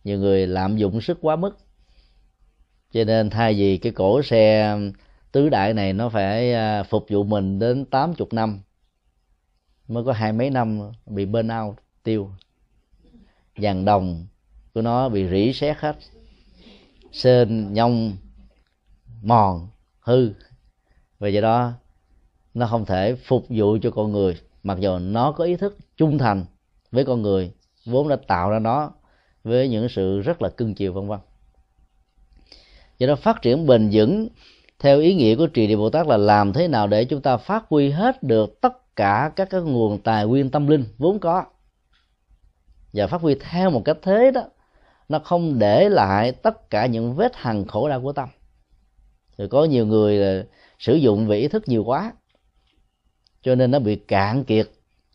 nhiều người lạm dụng sức quá mức, cho nên thay vì cái cỗ xe tứ đại này nó phải phục vụ mình đến 80 năm mới có hai mấy năm bị burn out tiêu, vàng đồng của nó bị rỉ sét hết, sên nhông mòn hư, và do đó nó không thể phục vụ cho con người, mặc dù nó có ý thức trung thành với con người vốn đã tạo ra nó với những sự rất là cưng chiều, vân vân. Do đó phát triển bền vững theo ý nghĩa của Trì Địa Bồ Tát là làm thế nào để chúng ta phát huy hết được tất cả các cái nguồn tài nguyên tâm linh vốn có, và phát huy theo một cách thế đó nó không để lại tất cả những vết hằn khổ đau của tâm. Rồi có nhiều người là sử dụng về ý thức nhiều quá, cho nên nó bị cạn kiệt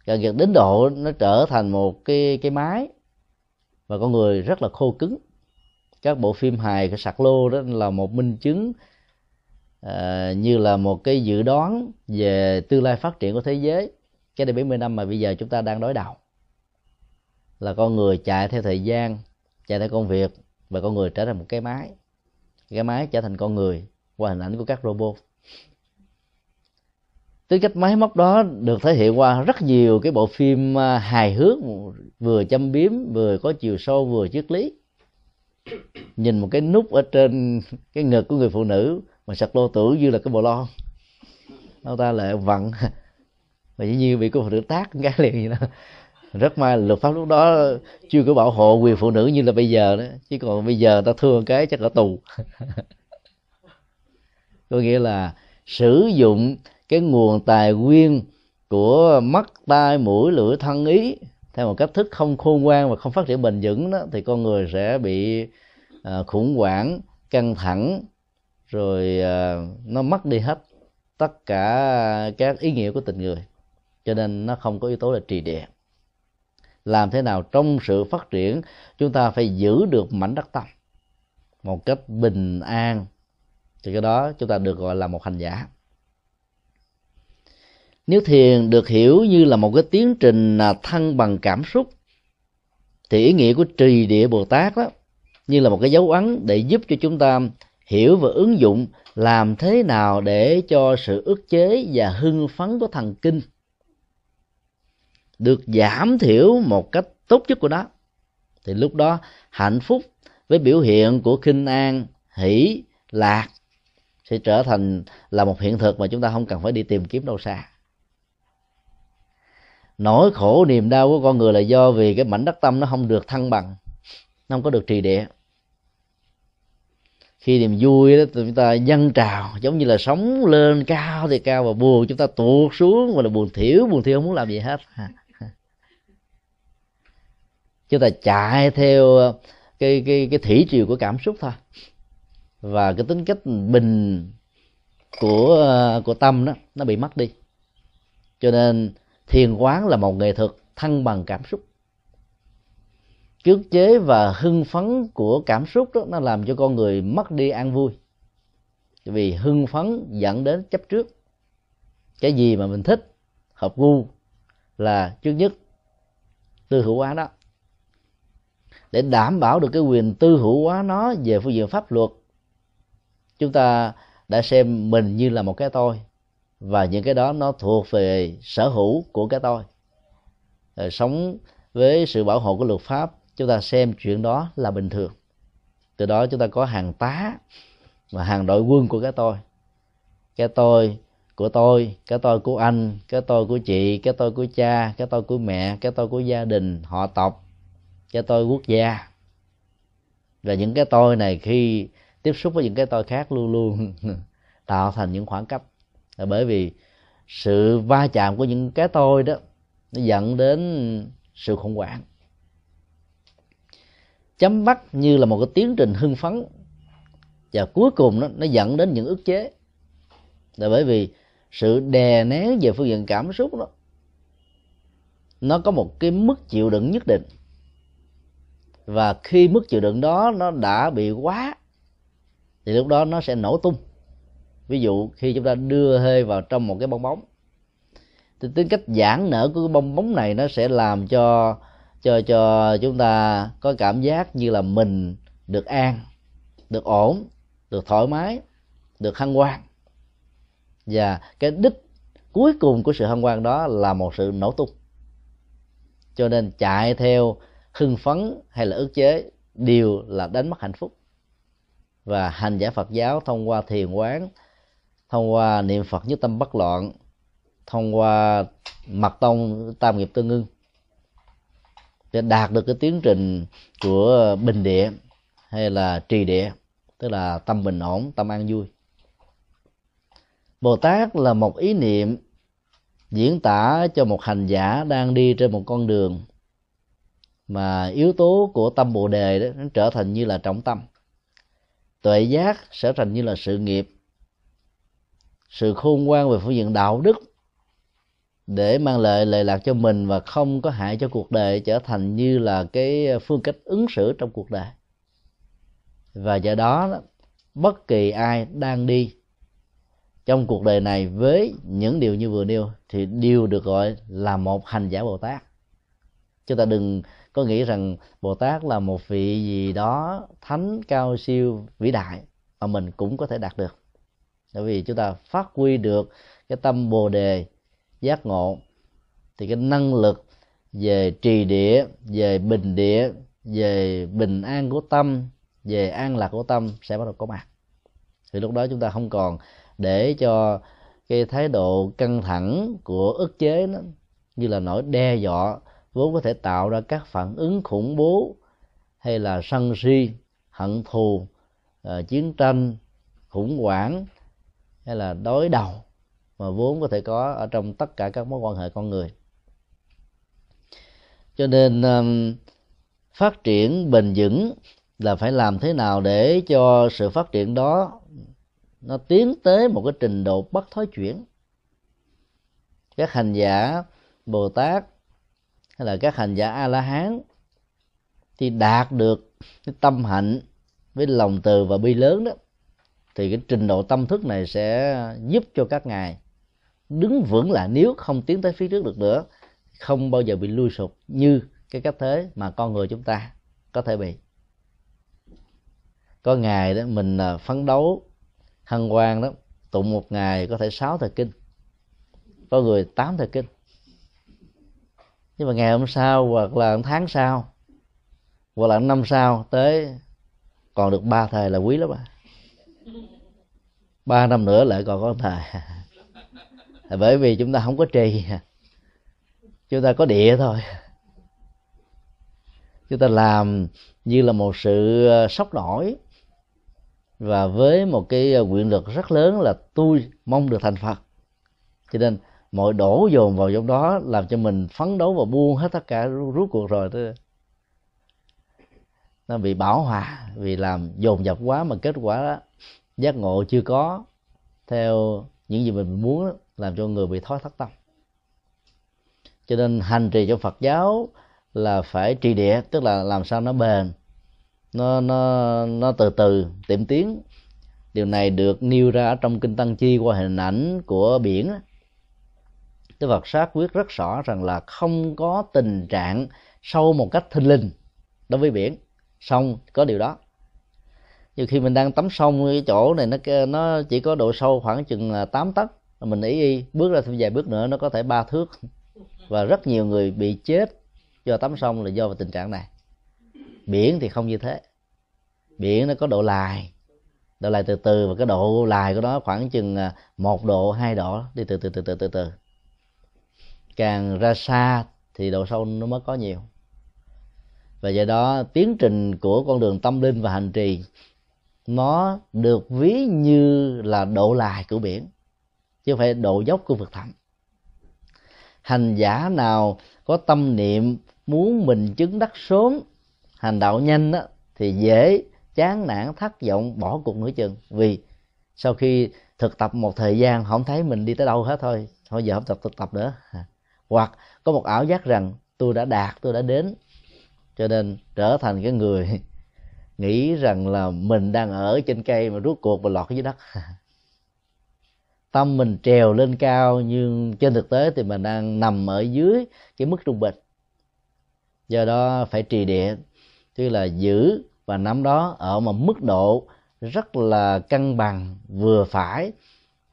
đến độ nó trở thành một cái máy, và con người rất là khô cứng. Các bộ phim hài của Sạc Lô đó là một minh chứng như là một cái dự đoán về tương lai phát triển của thế giới. Cái đây 70 năm mà bây giờ chúng ta đang đối đầu là con người chạy theo thời gian, chạy theo công việc, và con người trở thành một cái máy. Cái máy trở thành con người qua hình ảnh của các robot. Tính cách máy móc đó được thể hiện qua rất nhiều cái bộ phim hài hước, vừa châm biếm, vừa có chiều sâu, vừa triết lý. Nhìn một cái nút ở trên cái ngực của người phụ nữ mà Sạc Lô tưởng như là cái bồ lon, nó ta lại vặn mà dĩ nhiên bị cô phụ nữ tát cái liền vậy đó. Rất may luật pháp lúc đó chưa có bảo hộ quyền phụ nữ như là bây giờ đó, chứ còn bây giờ ta thương cái chắc ở tù. Có nghĩa là sử dụng cái nguồn tài nguyên của mắt, tai, mũi, lưỡi, thân, ý theo một cách thức không khôn ngoan và không phát triển bền vững đó, thì con người sẽ bị khủng hoảng, căng thẳng, rồi nó mất đi hết tất cả các ý nghĩa của tình người, cho nên nó không có yếu tố là trì địa. Làm thế nào trong sự phát triển chúng ta phải giữ được mảnh đất tâm một cách bình an, thì cái đó chúng ta được gọi là một hành giả. Nếu thiền được hiểu như là một cái tiến trình thăng bằng cảm xúc, thì ý nghĩa của Trì Địa Bồ Tát đó như là một cái dấu ấn để giúp cho chúng ta hiểu và ứng dụng làm thế nào để cho sự ức chế và hưng phấn của thần kinh được giảm thiểu một cách tốt nhất của nó, thì lúc đó hạnh phúc với biểu hiện của khinh an, hỷ, lạc sẽ trở thành là một hiện thực mà chúng ta không cần phải đi tìm kiếm đâu xa. Nỗi khổ niềm đau của con người là do vì cái mảnh đất tâm nó không được thăng bằng, nó không có được trì địa. Khi niềm vui đó chúng ta dâng trào giống như là sóng lên cao thì cao, và buồn chúng ta tuột xuống, và là buồn thiểu không muốn làm gì hết. Chúng ta chạy theo cái thủy triều của cảm xúc thôi, và cái tính cách bình của tâm đó nó bị mất đi. Cho nên thiền quán là một nghệ thuật thăng bằng cảm xúc. chước chế và hưng phấn của cảm xúc đó, nó làm cho con người mất đi an vui, vì hưng phấn dẫn đến chấp trước. Cái gì mà mình thích, hợp gu là trước nhất, tư hữu hóa đó. Để đảm bảo được cái quyền tư hữu hóa nó về phương diện pháp luật, chúng ta đã xem mình như là một cái tôi, và những cái đó nó thuộc về sở hữu của cái tôi. Rồi sống với sự bảo hộ của luật pháp, chúng ta xem chuyện đó là bình thường. Từ đó chúng ta có hàng tá và hàng đội quân của cái tôi. Cái tôi của tôi, cái tôi của anh, cái tôi của chị, cái tôi của cha, cái tôi của mẹ, cái tôi của gia đình, họ tộc, cái tôi quốc gia. Và những cái tôi này khi tiếp xúc với những cái tôi khác luôn luôn tạo thành những khoảng cách. Là bởi vì sự va chạm của những cái tôi đó nó dẫn đến sự khủng hoảng. Chấm bắt như là một cái tiến trình hưng phấn, và cuối cùng nó dẫn đến những ức chế. Là bởi vì sự đè nén về phương diện cảm xúc đó, nó có một cái mức chịu đựng nhất định, và khi mức chịu đựng đó nó đã bị quá thì lúc đó nó sẽ nổ tung. Ví dụ khi chúng ta đưa hơi vào trong một cái bong bóng, thì tính cách giãn nở của cái bong bóng này nó sẽ làm cho chúng ta có cảm giác như là mình được an, được ổn, được thoải mái, được hân hoan. Và cái đích cuối cùng của sự hân hoan đó là một sự nổ tung. Cho nên chạy theo hưng phấn hay là ức chế đều là đánh mất hạnh phúc. Và hành giả Phật giáo thông qua thiền quán, thông qua niệm Phật nhất tâm bất loạn, thông qua mật tông tam nghiệp tương ưng, để đạt được cái tiến trình của bình địa hay là trì địa, tức là tâm bình ổn, tâm an vui. Bồ Tát là một ý niệm diễn tả cho một hành giả đang đi trên một con đường mà yếu tố của tâm Bồ Đề đó, nó trở thành như là trọng tâm. Tuệ giác trở thành như là sự nghiệp, sự khôn ngoan về phương diện đạo đức để mang lại lợi lạc cho mình và không có hại cho cuộc đời, trở thành như là cái phương cách ứng xử trong cuộc đời. Và do đó bất kỳ ai đang đi trong cuộc đời này với những điều như vừa nêu thì đều được gọi là một hành giả Bồ Tát. Chúng ta đừng có nghĩ rằng Bồ Tát là một vị gì đó thánh cao siêu vĩ đại mà mình cũng có thể đạt được. Bởi vì chúng ta phát huy được cái tâm Bồ Đề giác ngộ thì cái năng lực về trì địa, về bình địa, về bình an của tâm, về an lạc của tâm sẽ bắt đầu có mặt. Thì lúc đó chúng ta không còn để cho cái thái độ căng thẳng của ức chế nó như là nỗi đe dọa vốn có thể tạo ra các phản ứng khủng bố hay là sân si, hận thù, chiến tranh, khủng hoảng hay là đối đầu mà vốn có thể có ở trong tất cả các mối quan hệ con người. Cho nên phát triển bền vững là phải làm thế nào để cho sự phát triển đó nó tiến tới một cái trình độ bất thối chuyển. Các hành giả Bồ Tát hay là các hành giả A-la-hán thì đạt được cái tâm hạnh với lòng từ và bi lớn đó, thì cái trình độ tâm thức này sẽ giúp cho các ngài đứng vững lại, nếu không tiến tới phía trước được nữa, không bao giờ bị lui sụp như cái cách thế mà con người chúng ta có thể bị. Có ngày đó mình phấn đấu hân hoan đó, tụng một ngày có thể 6 thời kinh, có người 8 thời kinh, nhưng mà ngày hôm sau hoặc là tháng sau hoặc là năm sau tới còn được 3 thời là quý lắm à. 3 năm nữa lại còn có thời, bởi vì chúng ta không có trì, chúng ta có địa thôi. Chúng ta làm như là một sự sốc nổi và với một cái nguyện lực rất lớn là tôi mong được thành Phật, cho nên mọi đổ dồn vào trong đó làm cho mình phấn đấu và buông hết tất cả, rút cuộc rồi nó bị bão hòa, vì làm dồn dập quá mà kết quả đó, giác ngộ chưa có theo những gì mình muốn, làm cho người bị thói thất tâm. Cho nên hành trì trong Phật giáo là phải trì địa, tức là làm sao nó bền, nó từ từ tiệm tiến. Điều này được nêu ra trong kinh Tăng Chi qua hình ảnh của biển. Đức Phật xác quyết rất rõ rằng là không có tình trạng sâu một cách thinh linh đối với biển. Sông có điều đó. Nhiều khi mình đang tắm sông, cái chỗ này nó chỉ có độ sâu khoảng chừng 8 tấc, mình ý bước ra thêm vài bước nữa nó có thể 3 thước. Và rất nhiều người bị chết do tắm sông là do tình trạng này. Biển thì không như thế. Biển nó có độ lài, độ lài từ từ, và cái độ lài của nó khoảng chừng 1 độ 2 độ, đi từ từ. Càng ra xa thì độ sâu nó mới có nhiều. Và do đó tiến trình của con đường tâm linh và hành trì nó được ví như là độ lài của biển, chứ không phải độ dốc của vực thẳm. Hành giả nào có tâm niệm muốn mình chứng đắc sớm, hành đạo nhanh đó, thì dễ chán nản, thất vọng, bỏ cuộc nửa chừng. Vì sau khi thực tập một thời gian không thấy mình đi tới đâu hết, thôi giờ không thực tập nữa. Hoặc có một ảo giác rằng tôi đã đạt, tôi đã đến, cho nên trở thành cái người nghĩ rằng là mình đang ở trên cây mà rốt cuộc mà lọt dưới đất. Tâm mình trèo lên cao nhưng trên thực tế thì mình đang nằm ở dưới cái mức trung bình. Do đó phải trì địa, tức là giữ và nắm đó ở một mức độ rất là cân bằng, vừa phải,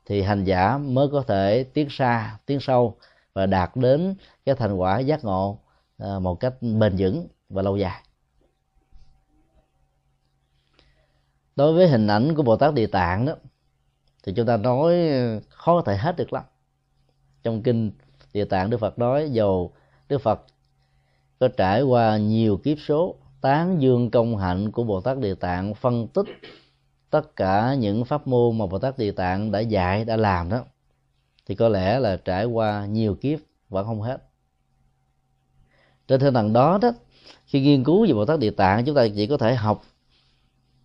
thì hành giả mới có thể tiến xa, tiến sâu và đạt đến cái thành quả giác ngộ một cách bền vững và lâu dài. Đối với hình ảnh của Bồ Tát Địa Tạng đó thì chúng ta nói khó có thể hết được lắm. Trong kinh Địa Tạng, Đức Phật nói dầu Đức Phật có trải qua nhiều kiếp số, tán dương công hạnh của Bồ Tát Địa Tạng, phân tích tất cả những pháp môn mà Bồ Tát Địa Tạng đã dạy, đã làm đó, thì có lẽ là trải qua nhiều kiếp vẫn không hết. Trên tinh thần đó, khi nghiên cứu về Bồ Tát Địa Tạng, chúng ta chỉ có thể học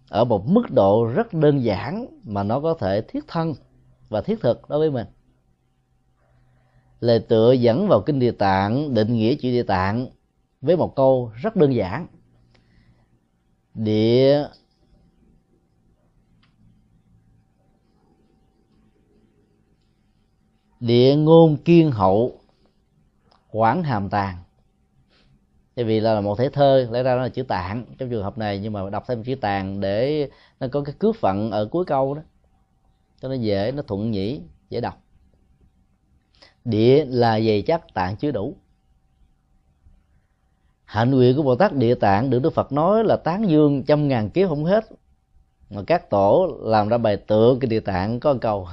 ở một mức độ rất đơn giản mà nó có thể thiết thân và thiết thực đối với mình. Lời tựa dẫn vào kinh Địa Tạng định nghĩa chữ Địa Tạng với một câu rất đơn giản: Địa địa ngôn kiên hậu, quảng hàm tàng. Tại vì là một thể thơ, lẽ ra nó là chữ tạng trong trường hợp này, nhưng mà đọc thêm chữ tàng để nó có cái cướp phận ở cuối câu đó, cho nó dễ, nó thuận nhĩ, dễ đọc. Địa là dày chắc, tạng chứa đủ. Hạnh nguyện của Bồ Tát Địa Tạng được Đức Phật nói là tán dương trăm ngàn kiếp không hết, mà các tổ làm ra bài tựa cái Địa Tạng có một câu.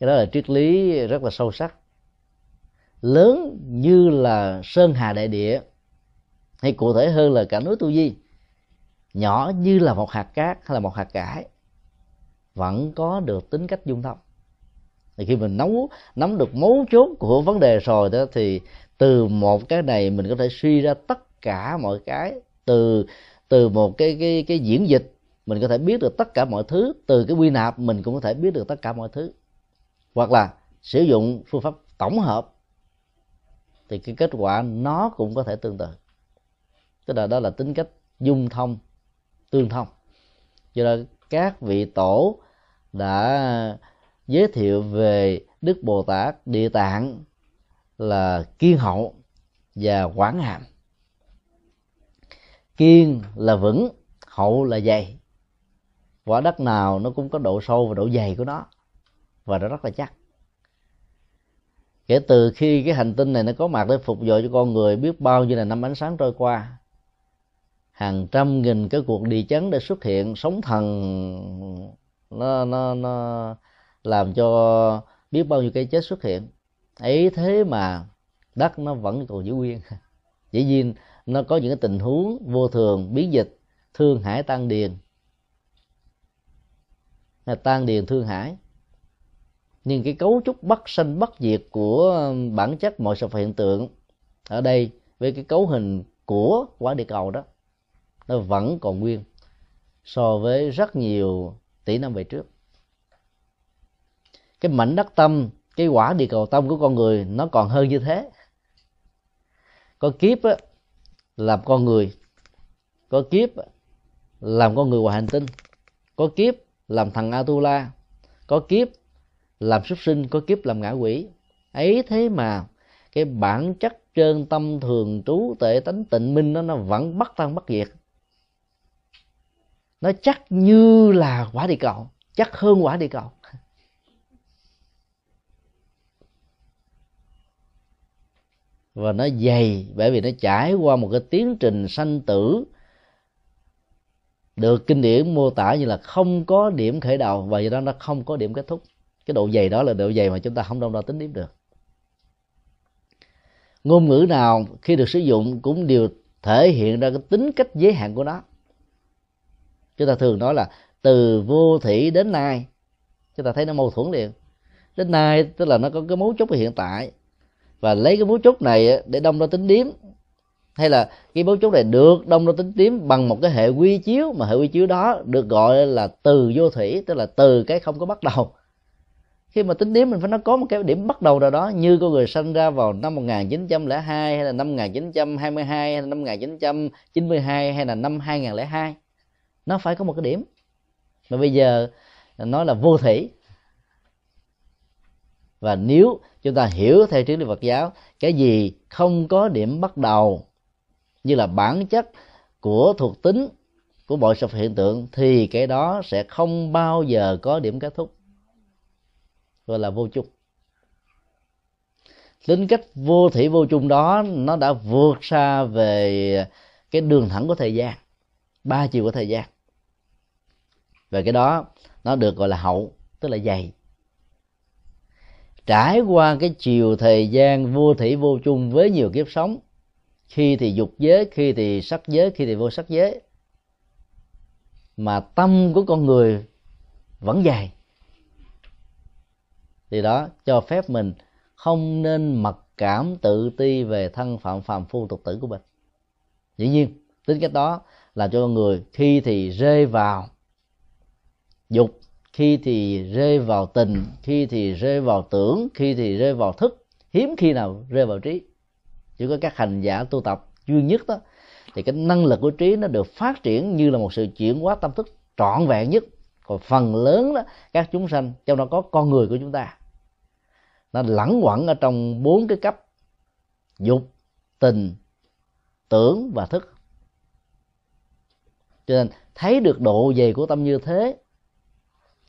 Cái đó là triết lý rất là sâu sắc, lớn như là Sơn Hà đại địa, hay cụ thể hơn là cả núi Tu Di, nhỏ như là một hạt cát hay là một hạt cải, vẫn có được tính cách dung thông. Thì khi mình nắm được mấu chốt của vấn đề rồi đó, thì từ một cái này mình có thể suy ra tất cả mọi cái. Từ một cái diễn dịch mình có thể biết được tất cả mọi thứ, từ cái quy nạp mình cũng có thể biết được tất cả mọi thứ. Hoặc là sử dụng phương pháp tổng hợp thì cái kết quả nó cũng có thể tương tự. Tức là đó là tính cách dung thông, tương thông. Cho nên các vị tổ đã giới thiệu về Đức Bồ Tát Địa Tạng là kiên hậu và quảng hàm. Kiên là vững, hậu là dày. Quả đất nào nó cũng có độ sâu và độ dày của nó, và nó rất là chắc. Kể từ khi cái hành tinh này nó có mặt để phục vụ cho con người biết bao nhiêu là năm ánh sáng trôi qua, hàng trăm nghìn cái cuộc địa chấn đã xuất hiện, sóng thần nó làm cho biết bao nhiêu cây chết xuất hiện. Ấy thế mà đất nó vẫn còn giữ nguyên. Dĩ nhiên nó có những cái tình huống vô thường, biến dịch, Thương Hải tan điền, tan điền Thương Hải. Nhưng cái cấu trúc bất sanh bất diệt của bản chất mọi sự hiện tượng ở đây, với cái cấu hình của quả địa cầu đó, nó vẫn còn nguyên so với rất nhiều tỷ năm về trước. Cái mảnh đất tâm, cái quả địa cầu tâm của con người nó còn hơn như thế. có kiếp làm con người, có kiếp làm con người ngoài hành tinh, có kiếp làm thằng Atula, có kiếp làm súc sinh, có kiếp làm ngã quỷ. Ấy thế mà cái bản chất trơn tâm thường trú tệ tánh tịnh minh nó vẫn bất tăng bất diệt, nó chắc như là quả địa cầu, chắc hơn quả địa cầu. Và nó dày bởi vì nó trải qua một cái tiến trình sanh tử được kinh điển mô tả như là không có điểm khởi đầu và do đó nó không có điểm kết thúc. Cái độ dày đó là độ dày mà chúng ta không đo tính điểm được. Ngôn ngữ nào khi được sử dụng cũng đều thể hiện ra cái tính cách giới hạn của nó. Chúng ta thường nói là từ vô thủy đến nay, chúng ta thấy nó mâu thuẫn liền. Đến nay tức là nó có cái mấu chốt của hiện tại, và lấy cái mấu chốt này để đong đo tính điểm, hay là cái mấu chốt này được đong đo tính điểm bằng một cái hệ quy chiếu, mà hệ quy chiếu đó được gọi là từ vô thủy, tức là từ cái không có bắt đầu. Khi mà tính điểm mình phải nó có một cái điểm bắt đầu nào đó, như con người sanh ra vào năm 1902 hay là năm 1922 hay là năm 1992 hay là năm 2002, nó phải có một cái điểm. Mà bây giờ nói là vô thủy. Và nếu chúng ta hiểu theo triết lý Phật giáo, cái gì không có điểm bắt đầu như là bản chất của thuộc tính của mọi sự hiện tượng thì cái đó sẽ không bao giờ có điểm kết thúc, gọi là vô chung. Tính cách vô thủy vô chung đó nó đã vượt xa về cái đường thẳng của thời gian, ba chiều của thời gian, và cái đó nó được gọi là hậu, tức là dày. Trải qua cái chiều thời gian vô thủy vô chung với nhiều kiếp sống, khi thì dục giới, khi thì sắc giới, khi thì vô sắc giới, mà tâm của con người vẫn dày, thì đó cho phép mình không nên mặc cảm tự ti về thân phạm phàm phu tục tử của mình. Dĩ nhiên tính cách đó làm cho con người khi thì rơi vào dục, khi thì rơi vào tình, khi thì rơi vào tưởng, khi thì rơi vào thức, hiếm khi nào rơi vào trí. Chỉ có các hành giả tu tập duy nhất đó thì cái năng lực của trí nó được phát triển như là một sự chuyển hóa tâm thức trọn vẹn nhất. Còn phần lớn đó, các chúng sanh, trong đó có con người của chúng ta, nó lẳng quẩn ở trong 4 cái cấp: dục, tình, tưởng và thức. Cho nên thấy được độ dày của tâm như thế,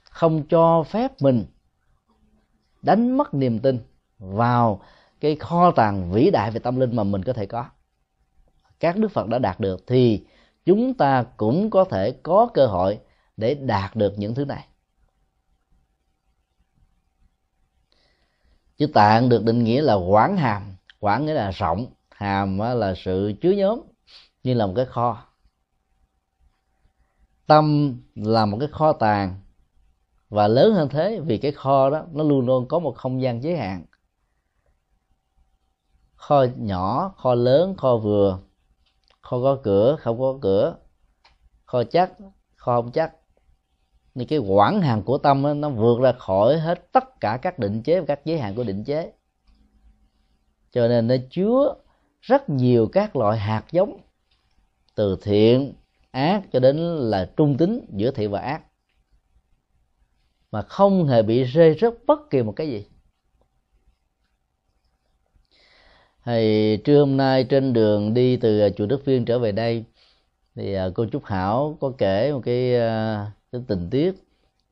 không cho phép mình đánh mất niềm tin vào cái kho tàng vĩ đại về tâm linh mà mình có thể có. Các Đức Phật đã đạt được thì chúng ta cũng có thể có cơ hội để đạt được những thứ này. Chữ tạng được định nghĩa là quảng hàm. Quảng nghĩa là rộng, hàm là sự chứa nhóm, như là một cái kho. Tâm là một cái kho tàng, và lớn hơn thế vì cái kho đó nó luôn luôn có một không gian giới hạn. Kho nhỏ, kho lớn, kho vừa, kho có cửa, không có cửa, kho chắc, kho không chắc. Nên cái quãng hàng của tâm đó, nó vượt ra khỏi hết tất cả các định chế và các giới hạn của định chế, cho nên nó chứa rất nhiều các loại hạt giống, từ thiện ác cho đến là trung tính giữa thiện và ác, mà không hề bị rơi rớt bất kỳ một cái gì. Thì trưa hôm nay trên đường đi từ chùa Đức Viên trở về đây thì cô Trúc Hảo có kể một cái tình tiết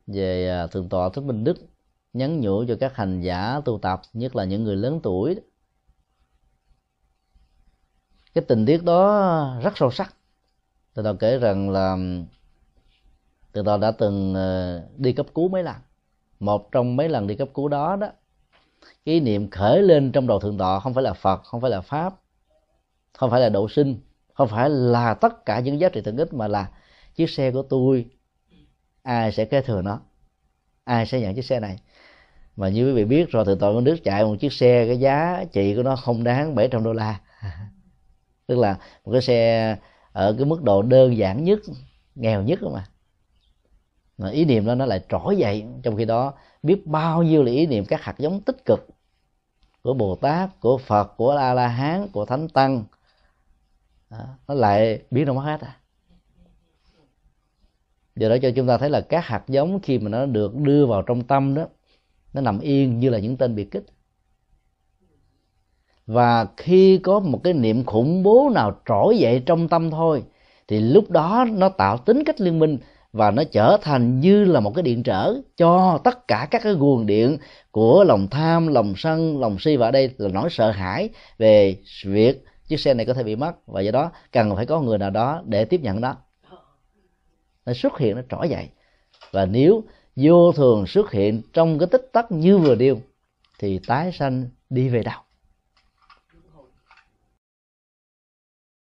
về Thượng tọa Thích Minh Đức nhắn nhủ cho các hành giả tu tập, nhất là những người lớn tuổi. Cái tình tiết đó rất sâu sắc. Thượng tọa kể rằng là Thượng tọa đã từng đi cấp cứu mấy lần. Một trong mấy lần đi cấp cứu đó đó, ý niệm khởi lên trong đầu Thượng tọa không phải là Phật, không phải là Pháp, không phải là độ sinh, không phải là tất cả những giá trị tiện ích, mà là chiếc xe của tôi, ai sẽ kế thừa nó, ai sẽ nhận chiếc xe này. Mà như quý vị biết rồi, Thượng tọa con Đức chạy một chiếc xe cái giá trị của nó không đáng $700, tức là một cái xe ở cái mức độ đơn giản nhất, nghèo nhất đó mà ý niệm đó nó lại trỗi dậy. Trong khi đó biết bao nhiêu là ý niệm các hạt giống tích cực của Bồ Tát, của Phật, của A La Hán, của Thánh Tăng đó, nó lại biến động hết à. Do đó cho chúng ta thấy là các hạt giống khi mà nó được đưa vào trong tâm đó, nó nằm yên như là những tên biệt kích. Và khi có một cái niệm khủng bố nào trỗi dậy trong tâm thôi, thì lúc đó nó tạo tính cách liên minh và nó trở thành như là một cái điện trở cho tất cả các cái guồng điện của lòng tham, lòng sân, lòng si, và ở đây là nỗi sợ hãi về việc chiếc xe này có thể bị mất, và do đó cần phải có người nào đó để tiếp nhận đó. Nó xuất hiện, nó trỗi dậy, và nếu vô thường xuất hiện trong cái tích tắc như vừa điêu thì tái sanh đi về đâu?